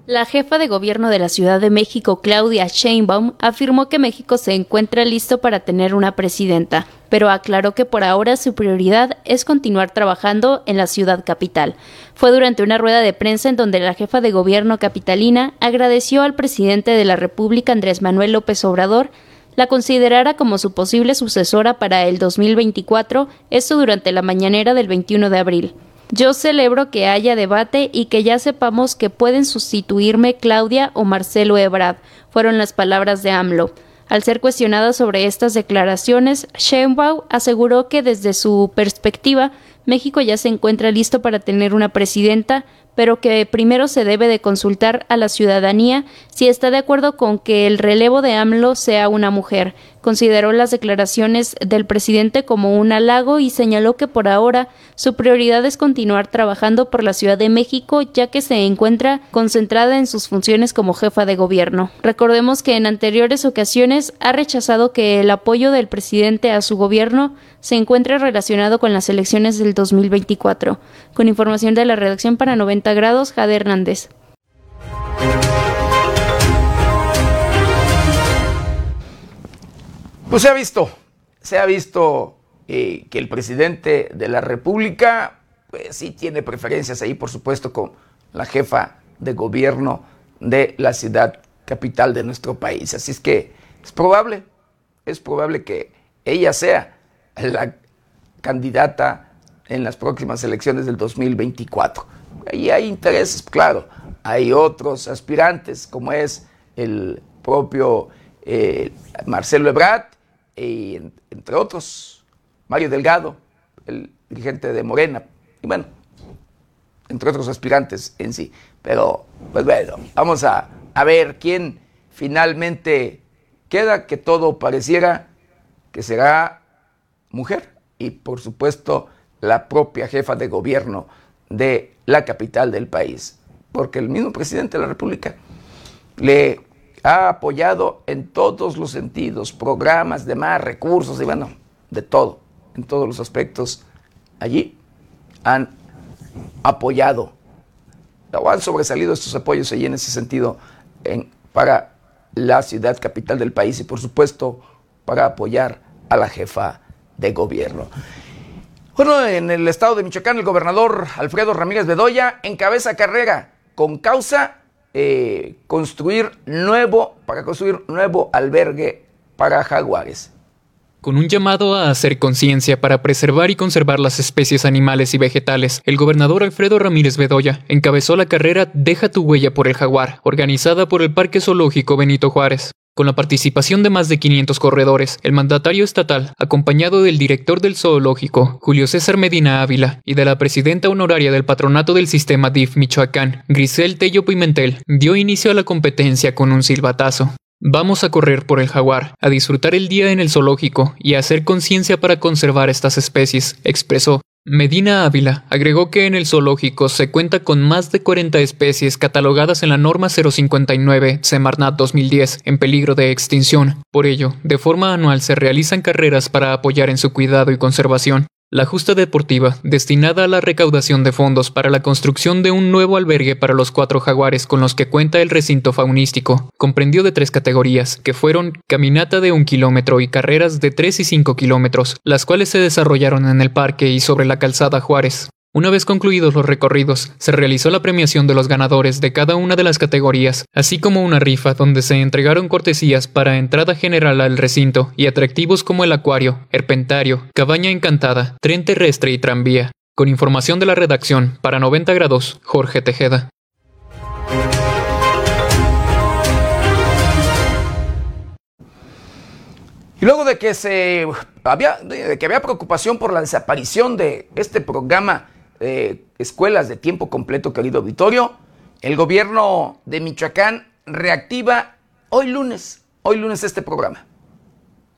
La jefa de gobierno de la Ciudad de México, Claudia Sheinbaum, afirmó que México se encuentra listo para tener una presidenta, pero aclaró que por ahora su prioridad es continuar trabajando en la ciudad capital. Fue durante una rueda de prensa en donde la jefa de gobierno capitalina agradeció al presidente de la República, Andrés Manuel López Obrador, la considerara como su posible sucesora para el 2024, esto durante la mañanera del 21 de abril. Yo celebro que haya debate y que ya sepamos que pueden sustituirme Claudia o Marcelo Ebrard, fueron las palabras de AMLO. Al ser cuestionada sobre estas declaraciones, Sheinbaum aseguró que desde su perspectiva, México ya se encuentra listo para tener una presidenta, pero que primero se debe de consultar a la ciudadanía si está de acuerdo con que el relevo de AMLO sea una mujer. Consideró las declaraciones del presidente como un halago y señaló que por ahora su prioridad es continuar trabajando por la Ciudad de México, ya que se encuentra concentrada en sus funciones como jefa de gobierno. Recordemos que en anteriores ocasiones ha rechazado que el apoyo del presidente a su gobierno se encuentre relacionado con las elecciones del 2024. Con información de la redacción para 90 grados, Jade Hernández. Pues se ha visto que el presidente de la República, pues sí tiene preferencias ahí, por supuesto, con la jefa de gobierno de la ciudad capital de nuestro país. Así es que es probable que ella sea la candidata en las próximas elecciones del 2024. Ahí hay intereses, claro, hay otros aspirantes, como es el propio Marcelo Ebrard y entre otros Mario Delgado, el dirigente de Morena, y bueno, entre otros aspirantes en sí. Pero pues bueno, vamos a ver quién finalmente queda, que todo pareciera que será mujer y por supuesto la propia jefa de gobierno de la capital del país, porque el mismo presidente de la República le ha apoyado en todos los sentidos, programas, demás, recursos, y bueno, de todo, en todos los aspectos allí han apoyado, o han sobresalido estos apoyos allí en ese sentido para la ciudad capital del país y por supuesto para apoyar a la jefa de gobierno. Bueno, en el estado de Michoacán, el gobernador Alfredo Ramírez Bedoya encabeza carrera con causa para construir nuevo albergue para jaguares. Con un llamado a hacer conciencia para preservar y conservar las especies animales y vegetales, el gobernador Alfredo Ramírez Bedoya encabezó la carrera Deja tu huella por el jaguar, organizada por el Parque Zoológico Benito Juárez. Con la participación de más de 500 corredores, el mandatario estatal, acompañado del director del zoológico, Julio César Medina Ávila, y de la presidenta honoraria del patronato del sistema DIF Michoacán, Grisel Tello Pimentel, dio inicio a la competencia con un silbatazo. Vamos a correr por el jaguar, a disfrutar el día en el zoológico y a hacer conciencia para conservar estas especies, expresó. Medina Ávila agregó que en el zoológico se cuenta con más de 40 especies catalogadas en la norma 059 Semarnat 2010 en peligro de extinción. Por ello, de forma anual se realizan carreras para apoyar en su cuidado y conservación. La justa deportiva, destinada a la recaudación de fondos para la construcción de un nuevo albergue para los 4 jaguares con los que cuenta el recinto faunístico, comprendió de 3 categorías, que fueron caminata de 1 kilómetro y carreras de 3 y 5 kilómetros, las cuales se desarrollaron en el parque y sobre la calzada Juárez. Una vez concluidos los recorridos, se realizó la premiación de los ganadores de cada una de las categorías, así como una rifa donde se entregaron cortesías para entrada general al recinto y atractivos como el acuario, herpentario, cabaña encantada, tren terrestre y tranvía. Con información de la redacción, para 90 grados, Jorge Tejeda. Y luego de que había preocupación por la desaparición de este programa Escuelas de Tiempo Completo, querido auditorio, el gobierno de Michoacán reactiva hoy lunes este programa.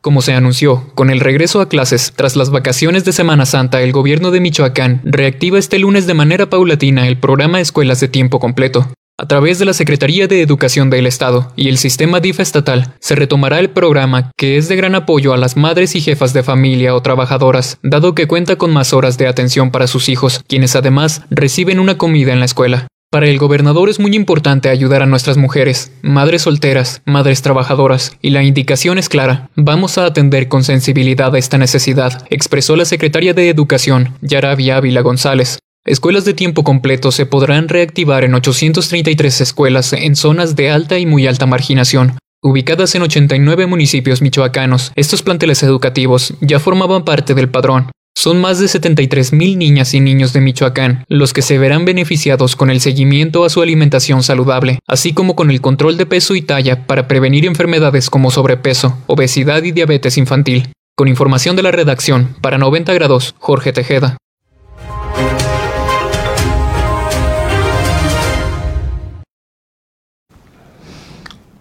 Como se anunció, con el regreso a clases tras las vacaciones de Semana Santa, el gobierno de Michoacán reactiva este lunes de manera paulatina el programa Escuelas de Tiempo Completo. A través de la Secretaría de Educación del Estado y el sistema DIF estatal, se retomará el programa, que es de gran apoyo a las madres y jefas de familia o trabajadoras, dado que cuenta con más horas de atención para sus hijos, quienes además reciben una comida en la escuela. Para el gobernador es muy importante ayudar a nuestras mujeres, madres solteras, madres trabajadoras, y la indicación es clara, vamos a atender con sensibilidad a esta necesidad, expresó la secretaria de Educación, Yaravi Ávila González. Escuelas de tiempo completo se podrán reactivar en 833 escuelas en zonas de alta y muy alta marginación, ubicadas en 89 municipios michoacanos. Estos planteles educativos ya formaban parte del padrón. Son más de 73,000 niñas y niños de Michoacán los que se verán beneficiados con el seguimiento a su alimentación saludable, así como con el control de peso y talla para prevenir enfermedades como sobrepeso, obesidad y diabetes infantil. Con información de la redacción, para 90 grados, Jorge Tejeda.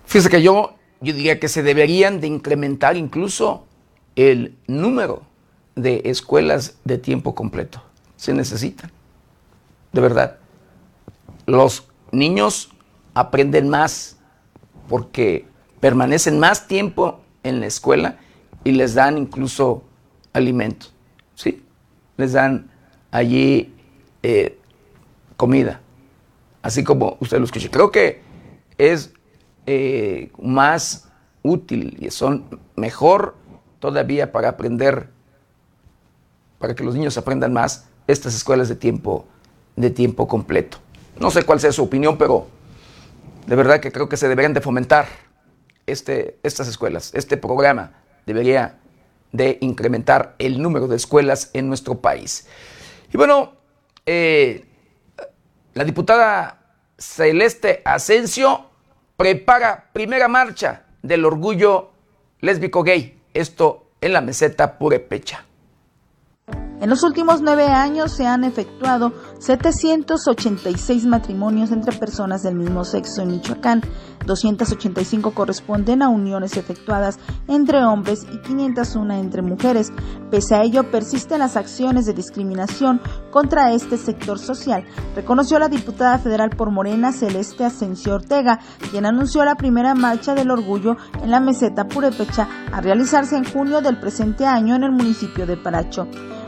Fíjese que yo diría que se deberían de incrementar incluso el número de escuelas de tiempo completo. Se necesitan, de verdad. Los niños aprenden más porque permanecen más tiempo en la escuela y les dan incluso alimentos, ¿sí? Les dan allí comida, así como usted lo escucha. Creo que es más útil y son mejor todavía para aprender, para que los niños aprendan más estas escuelas de tiempo completo. No sé cuál sea su opinión, pero de verdad que creo que se deberían de fomentar estas escuelas. Este programa debería de incrementar el número de escuelas en nuestro país. Y bueno, la diputada Celeste Asensio prepara primera marcha del orgullo lésbico gay, esto en la meseta purépecha. En los últimos 9 años se han efectuado 786 matrimonios entre personas del mismo sexo en Michoacán, 285 corresponden a uniones efectuadas entre hombres y 501 entre mujeres. Pese a ello, persisten las acciones de discriminación contra este sector social, reconoció la diputada federal por Morena, Celeste Asensio Ortega, quien anunció la primera marcha del orgullo en la meseta purépecha a realizarse en junio del presente año en el municipio de Paracho.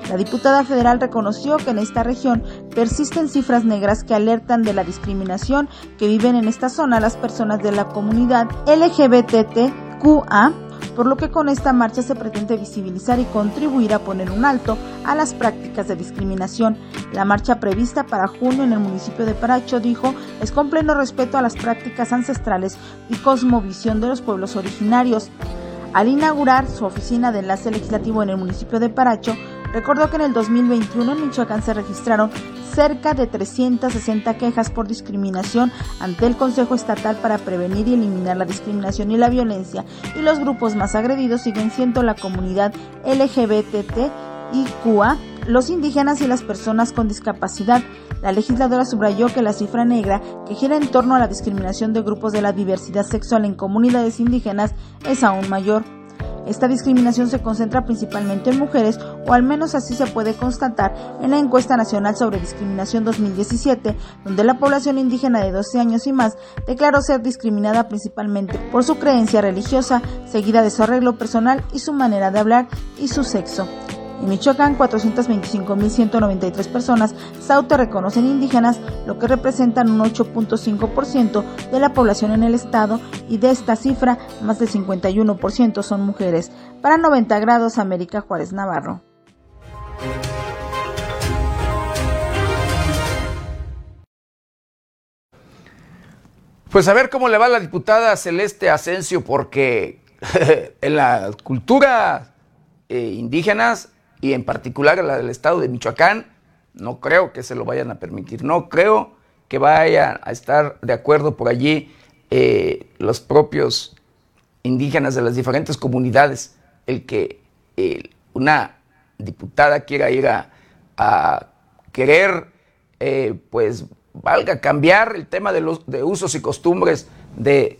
La diputada federal reconoció que en esta región persisten cifras negras que alertan de la discriminación que viven en esta zona las personas de la comunidad LGBTQA, por lo que con esta marcha se pretende visibilizar y contribuir a poner un alto a las prácticas de discriminación. La marcha prevista para junio en el municipio de Paracho, dijo, es con pleno respeto a las prácticas ancestrales y cosmovisión de los pueblos originarios. Al inaugurar su oficina de enlace legislativo en el municipio de Paracho, recordó que en el 2021 en Michoacán se registraron cerca de 360 quejas por discriminación ante el Consejo Estatal para prevenir y eliminar la discriminación y la violencia, y los grupos más agredidos siguen siendo la comunidad LGBTIQA, los indígenas y las personas con discapacidad. La legisladora subrayó que la cifra negra que gira en torno a la discriminación de grupos de la diversidad sexual en comunidades indígenas es aún mayor. Esta discriminación se concentra principalmente en mujeres, o al menos así se puede constatar en la Encuesta Nacional sobre Discriminación 2017, donde la población indígena de 12 años y más declaró ser discriminada principalmente por su creencia religiosa, seguida de su arreglo personal y su manera de hablar y su sexo. En Michoacán, 425.193 personas se autorreconocen indígenas, lo que representan un 8.5% de la población en el estado, y de esta cifra, más del 51% son mujeres. Para 90 grados, América Juárez Navarro. Pues a ver cómo le va a la diputada Celeste Asensio, porque en la cultura indígenas, y en particular la del estado de Michoacán, no creo que se lo vayan a permitir, no creo que vayan a estar de acuerdo por allí los propios indígenas de las diferentes comunidades, el que una diputada quiera ir a querer, pues valga, cambiar el tema de usos y costumbres de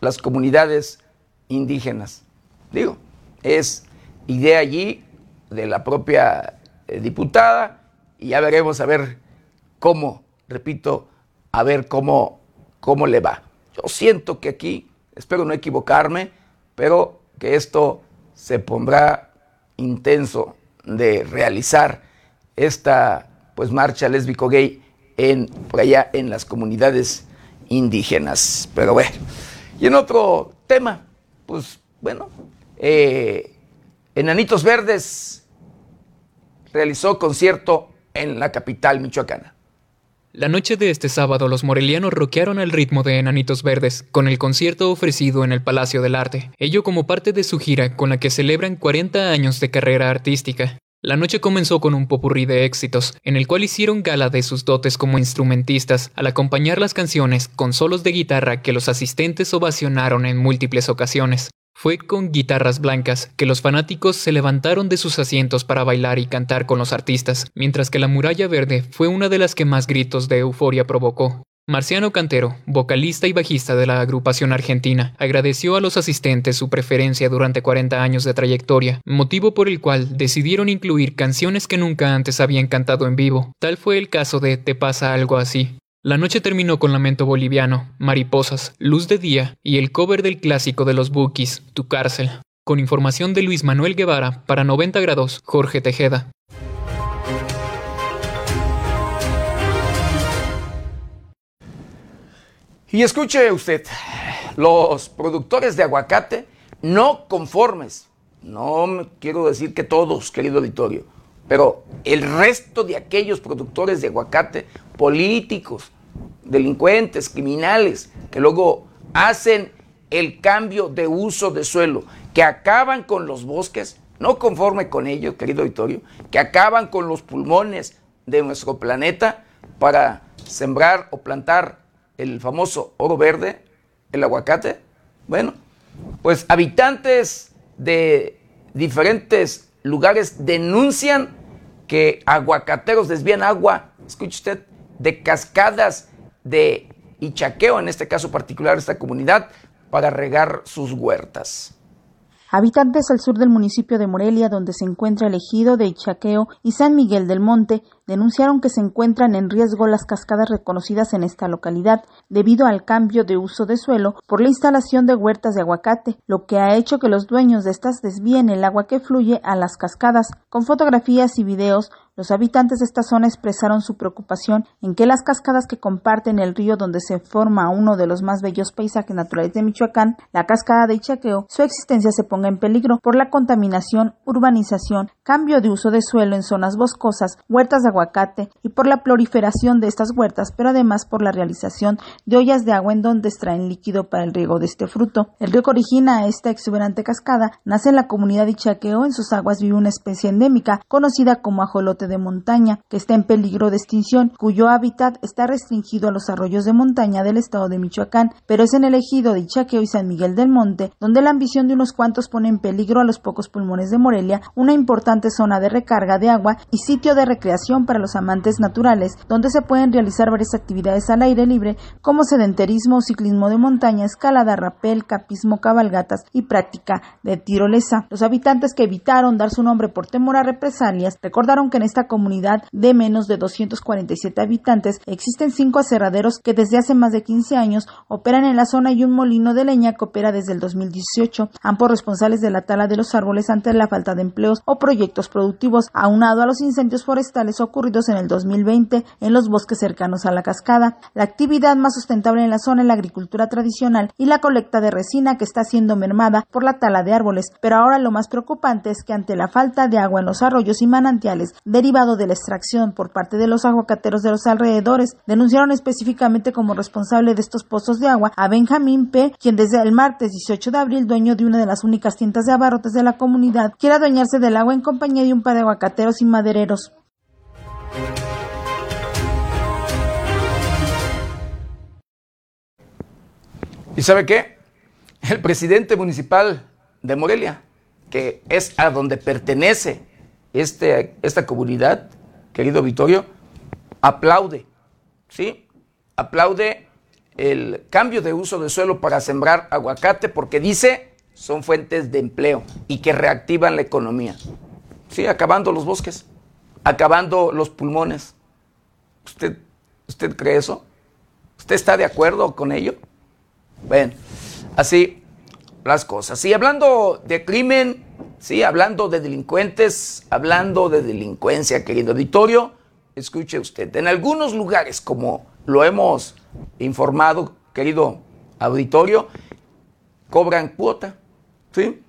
las comunidades indígenas. Digo, es idea allí de la propia diputada, y ya veremos a ver cómo, repito, a ver cómo le va. Yo siento que aquí, espero no equivocarme, pero que esto se pondrá intenso de realizar esta pues marcha lésbico gay por allá en las comunidades indígenas. Pero bueno, y en otro tema, pues bueno, Enanitos Verdes realizó concierto en la capital michoacana. La noche de este sábado, los morelianos rockearon al ritmo de Enanitos Verdes, con el concierto ofrecido en el Palacio del Arte, ello como parte de su gira con la que celebran 40 años de carrera artística. La noche comenzó con un popurrí de éxitos, en el cual hicieron gala de sus dotes como instrumentistas, al acompañar las canciones con solos de guitarra que los asistentes ovacionaron en múltiples ocasiones. Fue con guitarras blancas que los fanáticos se levantaron de sus asientos para bailar y cantar con los artistas, mientras que la Muralla Verde fue una de las que más gritos de euforia provocó. Marciano Cantero, vocalista y bajista de la agrupación argentina, agradeció a los asistentes su preferencia durante 40 años de trayectoria, motivo por el cual decidieron incluir canciones que nunca antes habían cantado en vivo. Tal fue el caso de Te pasa algo así. La noche terminó con Lamento Boliviano, Mariposas, Luz de Día y el cover del clásico de los Bukis, Tu Cárcel. Con información de Luis Manuel Guevara, para 90 grados, Jorge Tejeda. Y escuche usted, los productores de aguacate no conformes, no quiero decir que todos, querido auditorio, pero el resto de aquellos productores de aguacate, políticos, delincuentes, criminales, que luego hacen el cambio de uso de suelo, que acaban con los bosques, no conforme con ello, querido auditorio, que acaban con los pulmones de nuestro planeta para sembrar o plantar el famoso oro verde, el aguacate. Bueno, pues habitantes de diferentes lugares denuncian que aguacateros desvían agua, escuche usted, de cascadas de Ichaqueo, en este caso particular esta comunidad, para regar sus huertas. Habitantes al sur del municipio de Morelia, donde se encuentra el ejido de Ichaqueo y San Miguel del Monte, denunciaron que se encuentran en riesgo las cascadas reconocidas en esta localidad debido al cambio de uso de suelo por la instalación de huertas de aguacate, lo que ha hecho que los dueños de estas desvíen el agua que fluye a las cascadas. Con fotografías y videos, los habitantes de esta zona expresaron su preocupación en que las cascadas que comparten el río donde se forma uno de los más bellos paisajes naturales de Michoacán, la cascada de Ichaqueo, su existencia se ponga en peligro por la contaminación, urbanización, cambio de uso de suelo en zonas boscosas, huertas de aguacate y por la proliferación de estas huertas, pero además por la realización de ollas de agua en donde extraen líquido para el riego de este fruto. El río que origina esta exuberante cascada nace en la comunidad de Ichaqueo. En sus aguas vive una especie endémica conocida como ajolote de montaña, que está en peligro de extinción, cuyo hábitat está restringido a los arroyos de montaña del estado de Michoacán, pero es en el ejido de Ichaqueo y San Miguel del Monte, donde la ambición de unos cuantos pone en peligro a los pocos pulmones de Morelia, una importante zona de recarga de agua y sitio de recreación para los amantes naturales, donde se pueden realizar varias actividades al aire libre, como sedenterismo, ciclismo de montaña, escalada, rapel, capismo, cabalgatas y práctica de tirolesa. Los habitantes que evitaron dar su nombre por temor a represalias, recordaron que en esta comunidad de menos de 247 habitantes existen 5 aserraderos que desde hace más de 15 años operan en la zona y un molino de leña que opera desde el 2018, ambos responsables de la tala de los árboles ante la falta de empleos o proyectos productivos, aunado a los incendios forestales ocurridos en el 2020 en los bosques cercanos a la cascada. La actividad más sustentable en la zona es la agricultura tradicional y la colecta de resina, que está siendo mermada por la tala de árboles, pero ahora lo más preocupante es que ante la falta de agua en los arroyos y manantiales derivado de la extracción por parte de los aguacateros de los alrededores, denunciaron específicamente como responsable de estos pozos de agua a Benjamín P., quien desde el martes 18 de abril, dueño de una de las únicas tiendas de abarrotes de la comunidad, quiere adueñarse del agua en compañía de un par de aguacateros y madereros. ¿Y sabe qué? El presidente municipal de Morelia, que es a donde pertenece esta comunidad, querido Vittorio, aplaude, ¿sí? Aplaude el cambio de uso de suelo para sembrar aguacate porque dice son fuentes de empleo y que reactivan la economía. Sí, acabando los bosques, acabando los pulmones. ¿Usted cree eso? ¿Usted está de acuerdo con ello? Bueno, así las cosas. Y hablando de crimen, sí, hablando de delincuentes, hablando de delincuencia, querido auditorio, escuche usted, en algunos lugares, como lo hemos informado, querido auditorio, cobran cuota, ¿sí?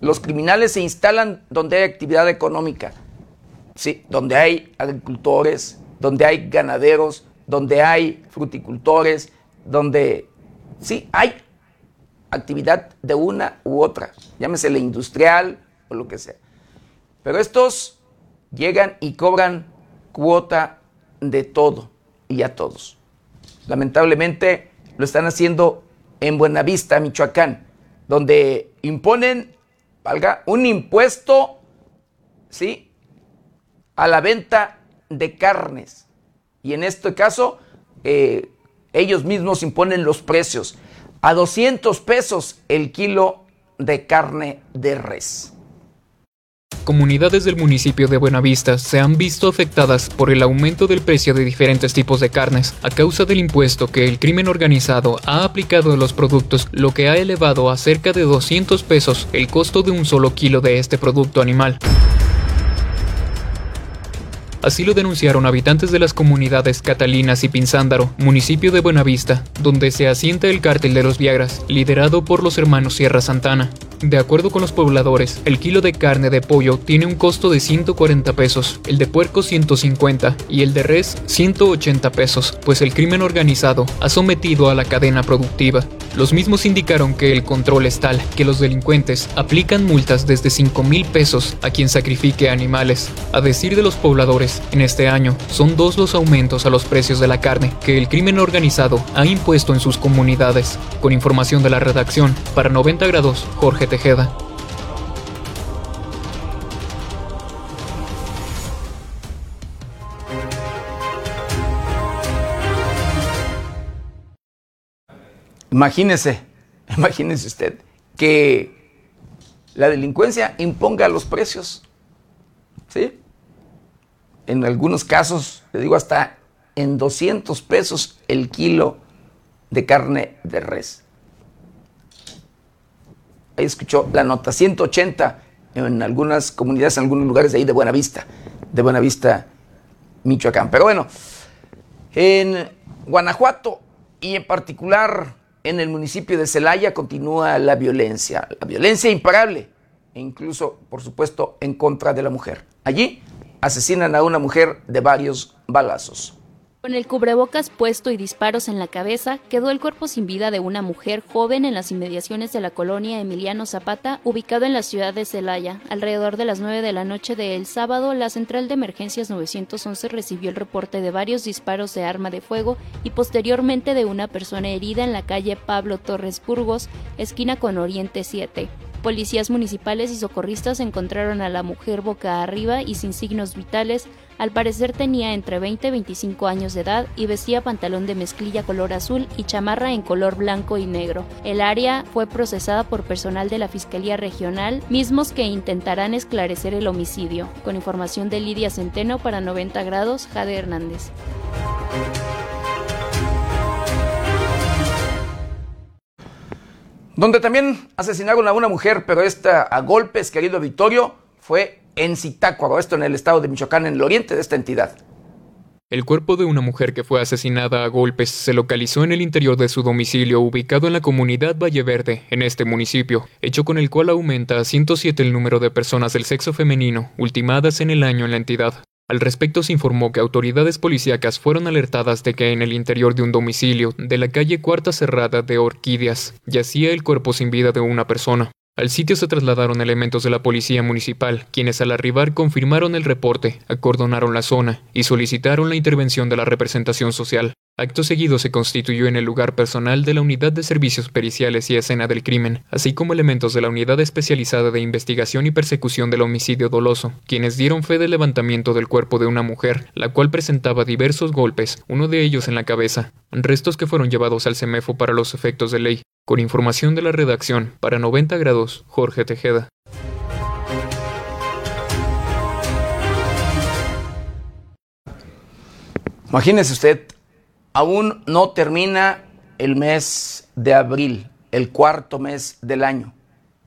Los criminales se instalan donde hay actividad económica, ¿sí? Donde hay agricultores, donde hay ganaderos, donde hay fruticultores, donde sí hay actividad de una u otra, llámese la industrial o lo que sea. Pero estos llegan y cobran cuota de todo y a todos. Lamentablemente lo están haciendo en Buenavista, Michoacán, donde imponen, valga, un impuesto, ¿sí?, a la venta de carnes. Y en este caso ellos mismos imponen los precios. A 200 pesos el kilo de carne de res. Comunidades del municipio de Buenavista se han visto afectadas por el aumento del precio de diferentes tipos de carnes a causa del impuesto que el crimen organizado ha aplicado a los productos, lo que ha elevado a cerca de 200 pesos el costo de un solo kilo de este producto animal. Así lo denunciaron habitantes de las comunidades Catalinas y Pinzándaro, municipio de Buenavista, donde se asienta el cártel de los Viagras, liderado por los hermanos Sierra Santana. De acuerdo con los pobladores, el kilo de carne de pollo tiene un costo de 140 pesos, el de puerco 150 y el de res 180 pesos, pues el crimen organizado ha sometido a la cadena productiva. Los mismos indicaron que el control es tal que los delincuentes aplican multas desde 5,000 pesos a quien sacrifique animales. A decir de los pobladores, en este año son 2 los aumentos a los precios de la carne que el crimen organizado ha impuesto en sus comunidades. Con información de la redacción, para 90 grados, Jorge Tejeda. Imagínese usted que la delincuencia imponga los precios, ¿sí? En algunos casos, le digo, hasta en 200 pesos el kilo de carne de res. Ahí escuchó la nota, 180 en algunas comunidades, en algunos lugares de ahí de Buenavista, Michoacán. Pero bueno, en Guanajuato y en particular en el municipio de Celaya continúa la violencia imparable, e incluso, por supuesto, en contra de la mujer. Allí asesinan a una mujer de varios balazos. Con el cubrebocas puesto y disparos en la cabeza, quedó el cuerpo sin vida de una mujer joven en las inmediaciones de la colonia Emiliano Zapata, ubicado en la ciudad de Celaya. Alrededor de las 9 de la noche del sábado, la central de emergencias 911 recibió el reporte de varios disparos de arma de fuego y posteriormente de una persona herida en la calle Pablo Torres Burgos, esquina con Oriente 7. Policías municipales y socorristas encontraron a la mujer boca arriba y sin signos vitales. Al parecer tenía entre 20 y 25 años de edad y vestía pantalón de mezclilla color azul y chamarra en color blanco y negro. El área fue procesada por personal de la Fiscalía Regional, mismos que intentarán esclarecer el homicidio. Con información de Lidia Centeno para 90 grados, Jade Hernández. Donde también asesinaron a una mujer, pero esta a golpes, querido Vittorio, fue en Zitácuaro, esto en el estado de Michoacán, en el oriente de esta entidad. El cuerpo de una mujer que fue asesinada a golpes se localizó en el interior de su domicilio ubicado en la comunidad Valle Verde, en este municipio, hecho con el cual aumenta a 107 el número de personas del sexo femenino ultimadas en el año en la entidad. Al respecto se informó que autoridades policíacas fueron alertadas de que en el interior de un domicilio de la calle Cuarta Cerrada de Orquídeas yacía el cuerpo sin vida de una persona. Al sitio se trasladaron elementos de la policía municipal, quienes al arribar confirmaron el reporte, acordonaron la zona y solicitaron la intervención de la representación social. Acto seguido se constituyó en el lugar personal de la Unidad de Servicios Periciales y Escena del Crimen, así como elementos de la Unidad Especializada de Investigación y Persecución del Homicidio Doloso, quienes dieron fe del levantamiento del cuerpo de una mujer, la cual presentaba diversos golpes, uno de ellos en la cabeza, restos que fueron llevados al CEMEFO para los efectos de ley. Con información de la redacción, para 90 grados, Jorge Tejeda. Imagínese usted, aún no termina el mes de abril, el cuarto mes del año,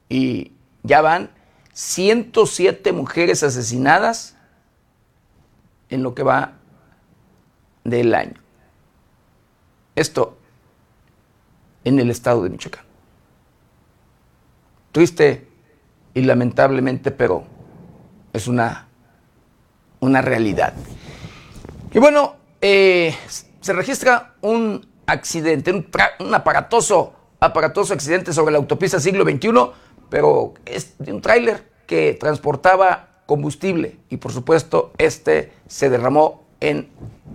y ya van 107 mujeres asesinadas en lo que va del año. Esto en el estado de Michoacán. Triste y lamentablemente, pero es una realidad. Y bueno, se registra un accidente, un aparatoso accidente sobre la autopista siglo XXI, pero es de un tráiler que transportaba combustible y por supuesto este se derramó en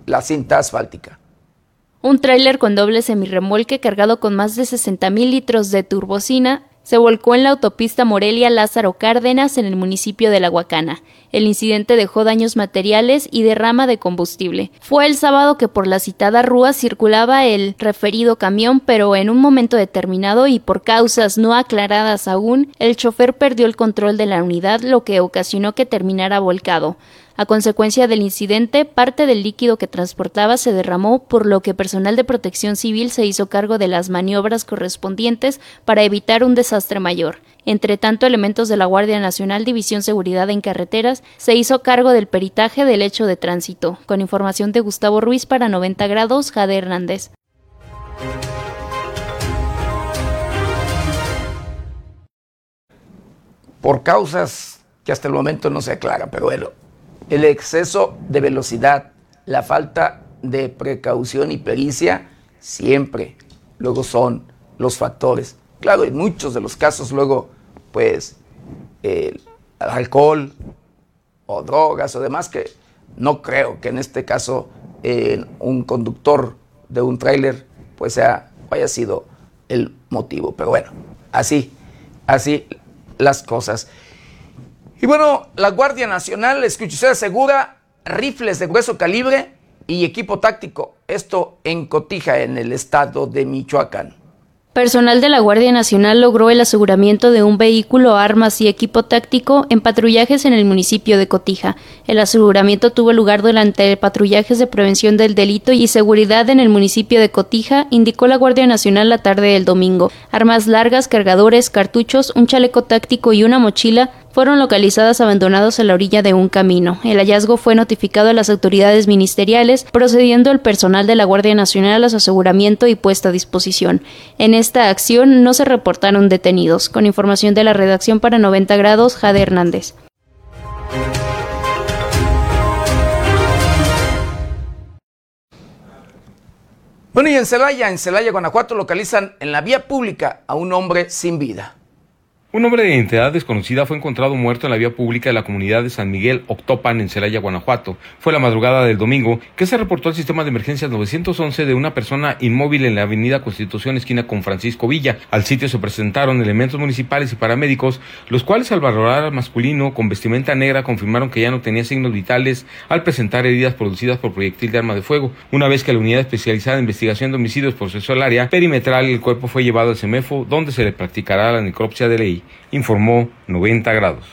la cinta asfáltica. Un tráiler con doble semirremolque cargado con más de 60,000 litros de turbocina se volcó en la autopista Morelia-Lázaro Cárdenas en el municipio de La Huacana. El incidente dejó daños materiales y derrama de combustible. Fue el sábado que por la citada rúa circulaba el referido camión, pero en un momento determinado y por causas no aclaradas aún, el chofer perdió el control de la unidad, lo que ocasionó que terminara volcado. A consecuencia del incidente, parte del líquido que transportaba se derramó, por lo que personal de Protección Civil se hizo cargo de las maniobras correspondientes para evitar un desastre mayor. Entre tanto, elementos de la Guardia Nacional División Seguridad en Carreteras se hizo cargo del peritaje del hecho de tránsito. Con información de Gustavo Ruiz para 90 grados, Jade Hernández. Por causas que hasta el momento no se aclaran, pero bueno, el exceso de velocidad, la falta de precaución y pericia siempre luego son los factores. Claro, en muchos de los casos luego, pues, el alcohol o drogas o demás, que no creo que en este caso un conductor de un tráiler pues haya sido el motivo. Pero bueno, así las cosas. Y bueno, la Guardia Nacional, escuche usted, asegura rifles de grueso calibre y equipo táctico. Esto en Cotija, en el estado de Michoacán. Personal de la Guardia Nacional logró el aseguramiento de un vehículo, armas y equipo táctico en patrullajes en el municipio de Cotija. El aseguramiento tuvo lugar durante patrullajes de prevención del delito y seguridad en el municipio de Cotija, indicó la Guardia Nacional la tarde del domingo. Armas largas, cargadores, cartuchos, un chaleco táctico y una mochila fueron localizadas abandonados a la orilla de un camino. El hallazgo fue notificado a las autoridades ministeriales, procediendo el personal de la Guardia Nacional a su aseguramiento y puesta a disposición. En esta acción no se reportaron detenidos. Con información de la redacción para 90 grados, Jade Hernández. Bueno, y en Celaya, Guanajuato, localizan en la vía pública a un hombre sin vida. Un hombre de identidad desconocida fue encontrado muerto en la vía pública de la comunidad de San Miguel Octopan en Celaya, Guanajuato. Fue la madrugada del domingo que se reportó al sistema de emergencias 911 de una persona inmóvil en la avenida Constitución, esquina con Francisco Villa. Al sitio se presentaron elementos municipales y paramédicos, los cuales al valorar al masculino con vestimenta negra confirmaron que ya no tenía signos vitales al presentar heridas producidas por proyectil de arma de fuego. Una vez que la unidad especializada de investigación de homicidios procesó el área perimetral, el cuerpo fue llevado al CEMEFO, donde se le practicará la necropsia de ley. Informó 90 grados.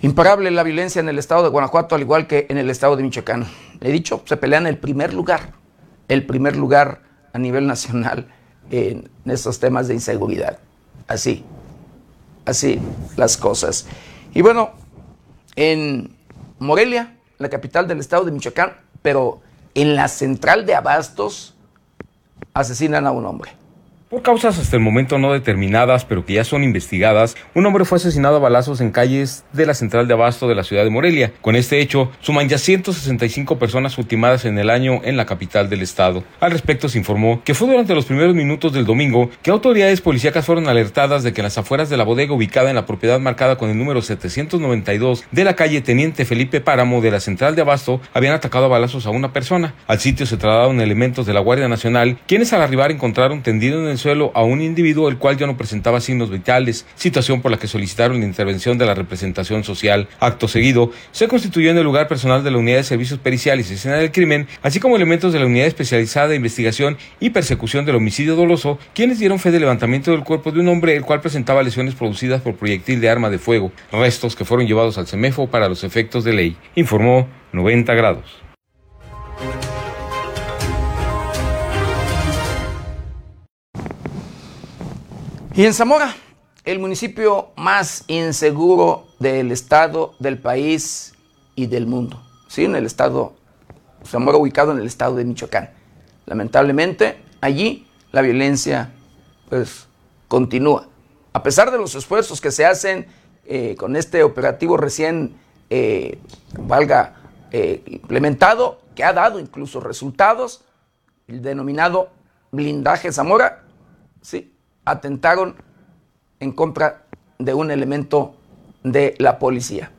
Imparable la violencia en el estado de Guanajuato, al igual que en el estado de Michoacán. Le he dicho, se pelean el primer lugar a nivel nacional en estos temas de inseguridad. Así las cosas. Y bueno, en Morelia, la capital del estado de Michoacán, pero en la central de abastos, asesinan a un hombre. Por causas hasta el momento no determinadas, pero que ya son investigadas, un hombre fue asesinado a balazos en calles de la central de abasto de la ciudad de Morelia. Con este hecho, suman ya 165 personas ultimadas en el año en la capital del estado. Al respecto, se informó que fue durante los primeros minutos del domingo que autoridades policíacas fueron alertadas de que en las afueras de la bodega ubicada en la propiedad marcada con el número 792 de la calle Teniente Felipe Páramo de la central de abasto, habían atacado a balazos a una persona. Al sitio se trasladaron elementos de la Guardia Nacional, quienes al arribar encontraron tendido en el suelo a un individuo el cual ya no presentaba signos vitales, situación por la que solicitaron la intervención de la representación social. Acto seguido, se constituyó en el lugar personal de la Unidad de Servicios Periciales y Escena del Crimen, así como elementos de la Unidad Especializada de Investigación y Persecución del Homicidio Doloso, quienes dieron fe del levantamiento del cuerpo de un hombre el cual presentaba lesiones producidas por proyectil de arma de fuego, restos que fueron llevados al CEMEFO para los efectos de ley. Informó 90 grados. Y en Zamora, el municipio más inseguro del estado, del país y del mundo. Sí, en el estado, Zamora ubicado en el estado de Michoacán. Lamentablemente, allí la violencia pues continúa. A pesar de los esfuerzos que se hacen con este operativo recién implementado, que ha dado incluso resultados, el denominado blindaje Zamora, sí, atentaron en contra de un elemento de la policía.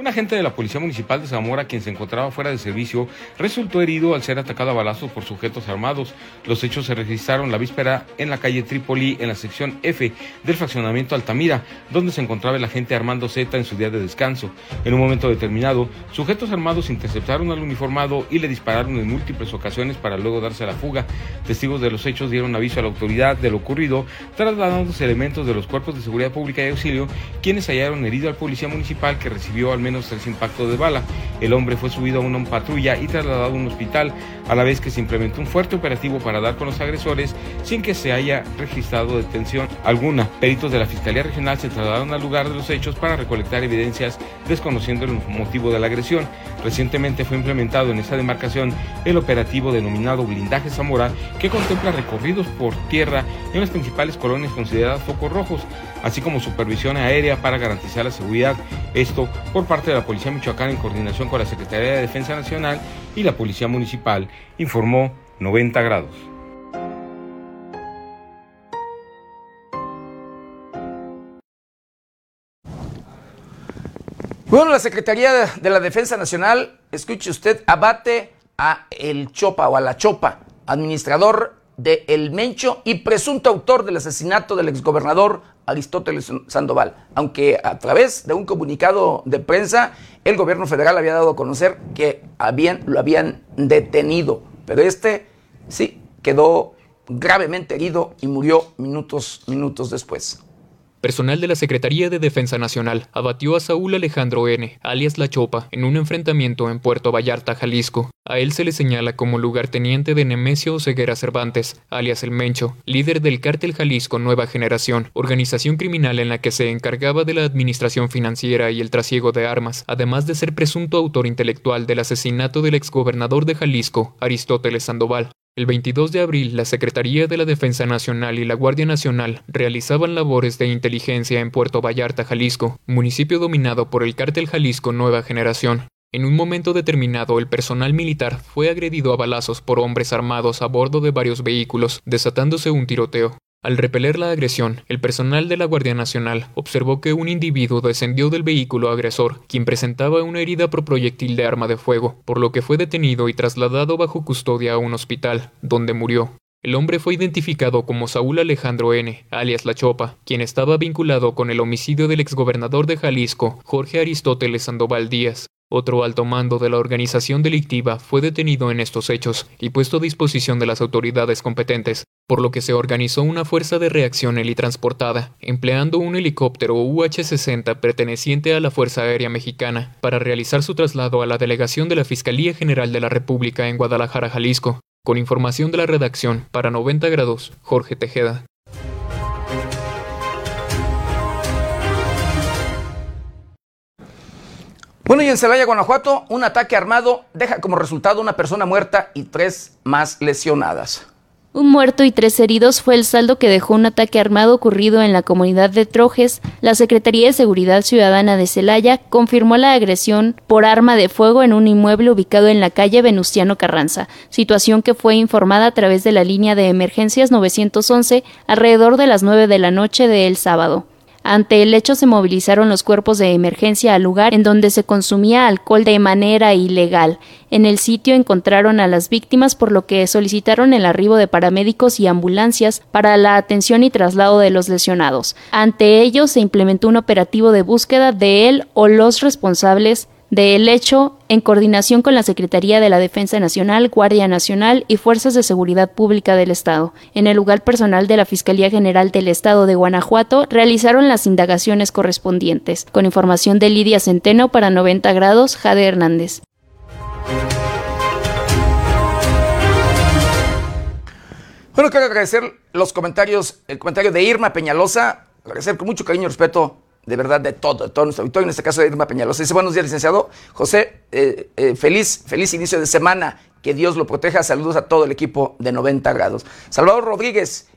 Un agente de la Policía Municipal de Zamora, quien se encontraba fuera de servicio, resultó herido al ser atacado a balazos por sujetos armados. Los hechos se registraron la víspera en la calle Trípoli, en la sección F del fraccionamiento Altamira, donde se encontraba el agente Armando Z en su día de descanso. En un momento determinado, sujetos armados interceptaron al uniformado y le dispararon en múltiples ocasiones para luego darse a la fuga. Testigos de los hechos dieron aviso a la autoridad de lo ocurrido, trasladándose elementos de los cuerpos de seguridad pública y auxilio, quienes hallaron herido al policía municipal, que recibió al menos 3 impactos de bala. El hombre fue subido a una patrulla y trasladado a un hospital, a la vez que se implementó un fuerte operativo para dar con los agresores sin que se haya registrado detención alguna. Peritos de la Fiscalía Regional se trasladaron al lugar de los hechos para recolectar evidencias, desconociendo el motivo de la agresión. Recientemente fue implementado en esta demarcación el operativo denominado Blindaje Zamora, que contempla recorridos por tierra en las principales colonias consideradas focos rojos, así como supervisión aérea para garantizar la seguridad. Esto por parte de la Policía Michoacán en coordinación con la Secretaría de Defensa Nacional y la Policía Municipal, informó 90 grados. Bueno, la Secretaría de la Defensa Nacional, escuche usted, abate a el Chopa o a la Chopa, administrador de El Mencho y presunto autor del asesinato del exgobernador Aristóteles Sandoval, aunque a través de un comunicado de prensa el gobierno federal había dado a conocer que lo habían detenido, pero sí quedó gravemente herido y murió minutos después. Personal de la Secretaría de Defensa Nacional abatió a Saúl Alejandro N., alias La Chopa, en un enfrentamiento en Puerto Vallarta, Jalisco. A él se le señala como lugarteniente de Nemesio Ceguera Cervantes, alias El Mencho, líder del Cártel Jalisco Nueva Generación, organización criminal en la que se encargaba de la administración financiera y el trasiego de armas, además de ser presunto autor intelectual del asesinato del exgobernador de Jalisco, Aristóteles Sandoval. El 22 de abril, la Secretaría de la Defensa Nacional y la Guardia Nacional realizaban labores de inteligencia en Puerto Vallarta, Jalisco, municipio dominado por el Cártel Jalisco Nueva Generación. En un momento determinado, el personal militar fue agredido a balazos por hombres armados a bordo de varios vehículos, desatándose un tiroteo. Al repeler la agresión, el personal de la Guardia Nacional observó que un individuo descendió del vehículo agresor, quien presentaba una herida por proyectil de arma de fuego, por lo que fue detenido y trasladado bajo custodia a un hospital, donde murió. El hombre fue identificado como Saúl Alejandro N., alias La Chopa, quien estaba vinculado con el homicidio del exgobernador de Jalisco, Jorge Aristóteles Sandoval Díaz. Otro alto mando de la organización delictiva fue detenido en estos hechos y puesto a disposición de las autoridades competentes, por lo que se organizó una fuerza de reacción helitransportada, empleando un helicóptero UH-60 perteneciente a la Fuerza Aérea Mexicana, para realizar su traslado a la delegación de la Fiscalía General de la República en Guadalajara, Jalisco. Con información de la redacción, para 90 grados, Jorge Tejeda. Bueno, y en Celaya, Guanajuato, un ataque armado deja como resultado una persona muerta y 3 más lesionadas. Un muerto y 3 heridos fue el saldo que dejó un ataque armado ocurrido en la comunidad de Trojes. La Secretaría de Seguridad Ciudadana de Celaya confirmó la agresión por arma de fuego en un inmueble ubicado en la calle Venustiano Carranza, situación que fue informada a través de la línea de emergencias 911 alrededor de las 9 de la noche del sábado. Ante el hecho se movilizaron los cuerpos de emergencia al lugar en donde se consumía alcohol de manera ilegal. En el sitio encontraron a las víctimas, por lo que solicitaron el arribo de paramédicos y ambulancias para la atención y traslado de los lesionados. Ante ello se implementó un operativo de búsqueda de él o los responsables del hecho en coordinación con la Secretaría de la Defensa Nacional, Guardia Nacional y Fuerzas de Seguridad Pública del Estado. En el lugar, personal de la Fiscalía General del Estado de Guanajuato realizaron las indagaciones correspondientes. Con información de Lidia Centeno, para 90 grados, Jade Hernández. Bueno, quiero agradecer el comentario de Irma Peñalosa, agradecer con mucho cariño y respeto, de verdad, de todo nuestro auditorio, en este caso de Irma Peñalosa. Dice: buenos días, licenciado José, feliz inicio de semana, que Dios lo proteja, saludos a todo el equipo de 90 grados. Salvador Rodríguez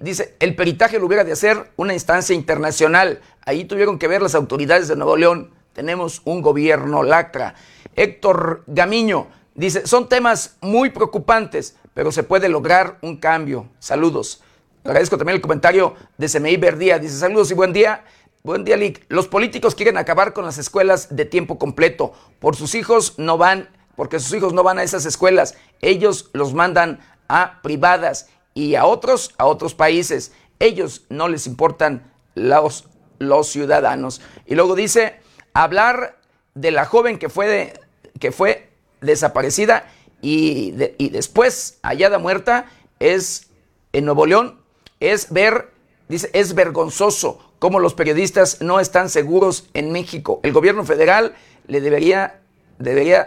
dice: el peritaje lo hubiera de hacer una instancia internacional, ahí tuvieron que ver las autoridades de Nuevo León, tenemos un gobierno lacra. Héctor Gamiño dice: son temas muy preocupantes, pero se puede lograr un cambio, saludos. Agradezco también el comentario de Semeí Verdía, dice: saludos y buen día. Buen día, Lid. Los políticos quieren acabar con las escuelas de tiempo completo. Por sus hijos no van, porque sus hijos no van a esas escuelas. Ellos los mandan a privadas y a otros países. Ellos no les importan los ciudadanos. Y luego dice, hablar de la joven que fue desaparecida y después hallada muerta es en Nuevo León, es vergonzoso cómo los periodistas no están seguros en México. El gobierno federal le debería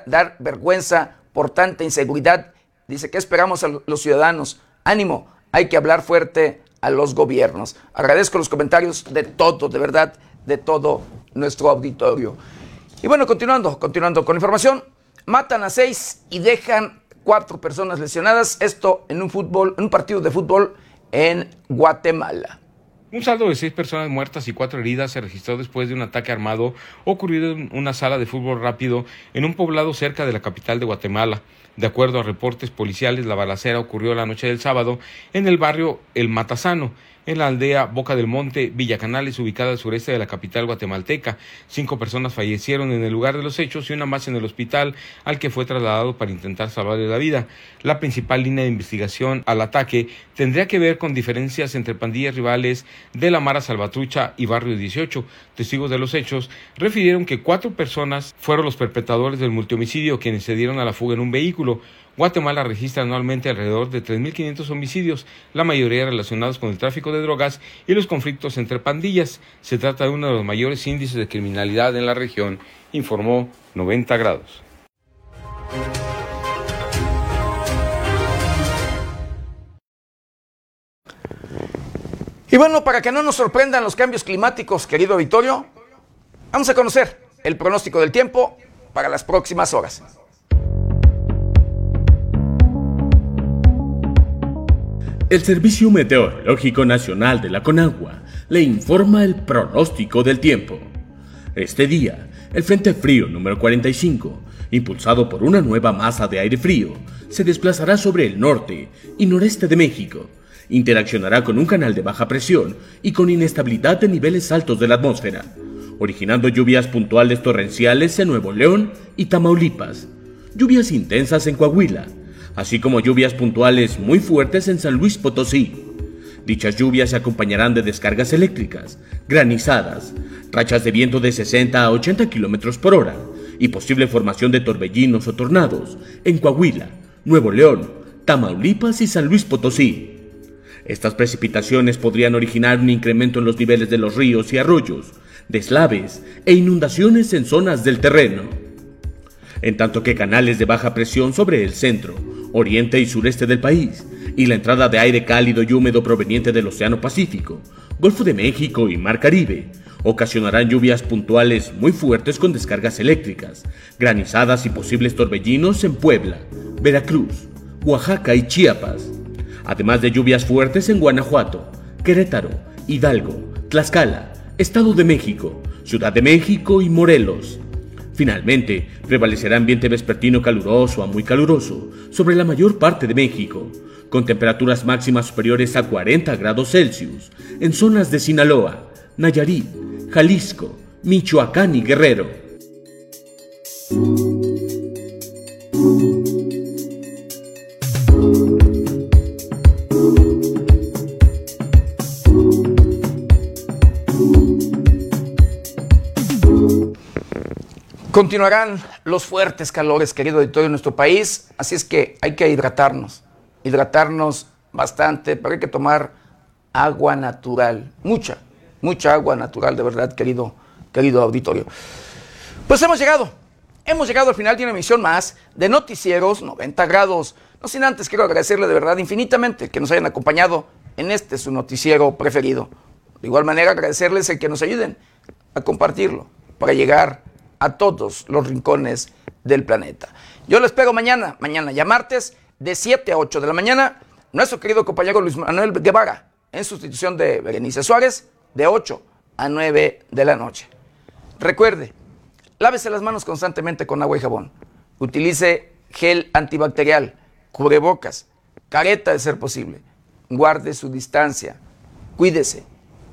dar vergüenza por tanta inseguridad. Dice, ¿qué esperamos a los ciudadanos? Ánimo, hay que hablar fuerte a los gobiernos. Agradezco los comentarios de todo, de verdad, de todo nuestro auditorio. Y bueno, continuando con la información. Matan a 6 y dejan 4 personas lesionadas. Esto en un partido de fútbol en Guatemala. Un saldo de 6 personas muertas y 4 heridas se registró después de un ataque armado ocurrido en una sala de fútbol rápido en un poblado cerca de la capital de Guatemala. De acuerdo a reportes policiales, la balacera ocurrió la noche del sábado en el barrio El Matasano, en la aldea Boca del Monte, Villa Canales, ubicada al sureste de la capital guatemalteca. 5 personas fallecieron en el lugar de los hechos y una más en el hospital al que fue trasladado para intentar salvarle la vida. La principal línea de investigación al ataque tendría que ver con diferencias entre pandillas rivales de la Mara Salvatrucha y Barrio 18. Testigos de los hechos refirieron que 4 personas fueron los perpetradores del multihomicidio, quienes se dieron a la fuga en un vehículo. Guatemala registra anualmente alrededor de 3.500 homicidios, la mayoría relacionados con el tráfico de drogas y los conflictos entre pandillas. Se trata de uno de los mayores índices de criminalidad en la región, informó 90 Grados. Y bueno, para que no nos sorprendan los cambios climáticos, querido auditorio, vamos a conocer el pronóstico del tiempo para las próximas horas. El Servicio Meteorológico Nacional de la Conagua le informa el pronóstico del tiempo. Este día, el Frente Frío número 45, impulsado por una nueva masa de aire frío, se desplazará sobre el norte y noreste de México. Interaccionará con un canal de baja presión y con inestabilidad de niveles altos de la atmósfera, originando lluvias puntuales torrenciales en Nuevo León y Tamaulipas, lluvias intensas en Coahuila, así como lluvias puntuales muy fuertes en San Luis Potosí. Dichas lluvias se acompañarán de descargas eléctricas, granizadas, rachas de viento de 60 a 80 km por hora y posible formación de torbellinos o tornados en Coahuila, Nuevo León, Tamaulipas y San Luis Potosí. Estas precipitaciones podrían originar un incremento en los niveles de los ríos y arroyos, deslaves e inundaciones en zonas del terreno. En tanto que canales de baja presión sobre el centro, oriente y sureste del país, y la entrada de aire cálido y húmedo proveniente del Océano Pacífico, Golfo de México y Mar Caribe, ocasionarán lluvias puntuales muy fuertes con descargas eléctricas, granizadas y posibles torbellinos en Puebla, Veracruz, Oaxaca y Chiapas. Además de lluvias fuertes en Guanajuato, Querétaro, Hidalgo, Tlaxcala, Estado de México, Ciudad de México y Morelos. Finalmente, prevalecerá ambiente vespertino caluroso a muy caluroso sobre la mayor parte de México, con temperaturas máximas superiores a 40 grados Celsius en zonas de Sinaloa, Nayarit, Jalisco, Michoacán y Guerrero. Continuarán los fuertes calores, querido auditorio, en nuestro país, así es que hay que hidratarnos bastante, pero hay que tomar agua natural, mucha agua natural, de verdad, querido auditorio. Pues hemos llegado al final de una emisión más de Noticieros 90 Grados. No sin antes quiero agradecerle de verdad infinitamente que nos hayan acompañado en este su noticiero preferido. De igual manera, agradecerles el que nos ayuden a compartirlo para llegar a todos los rincones del planeta. Yo les espero mañana ya martes, de 7 a 8 de la mañana, nuestro querido compañero Luis Manuel Guevara, en sustitución de Berenice Suárez, de 8 a 9 de la noche. Recuerde, lávese las manos constantemente con agua y jabón, utilice gel antibacterial, cubrebocas, careta de ser posible, guarde su distancia, cuídese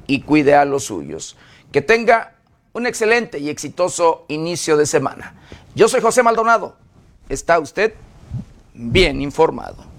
y cuide a los suyos. Que tenga un excelente y exitoso inicio de semana. Yo soy José Maldonado. ¿Está usted bien informado?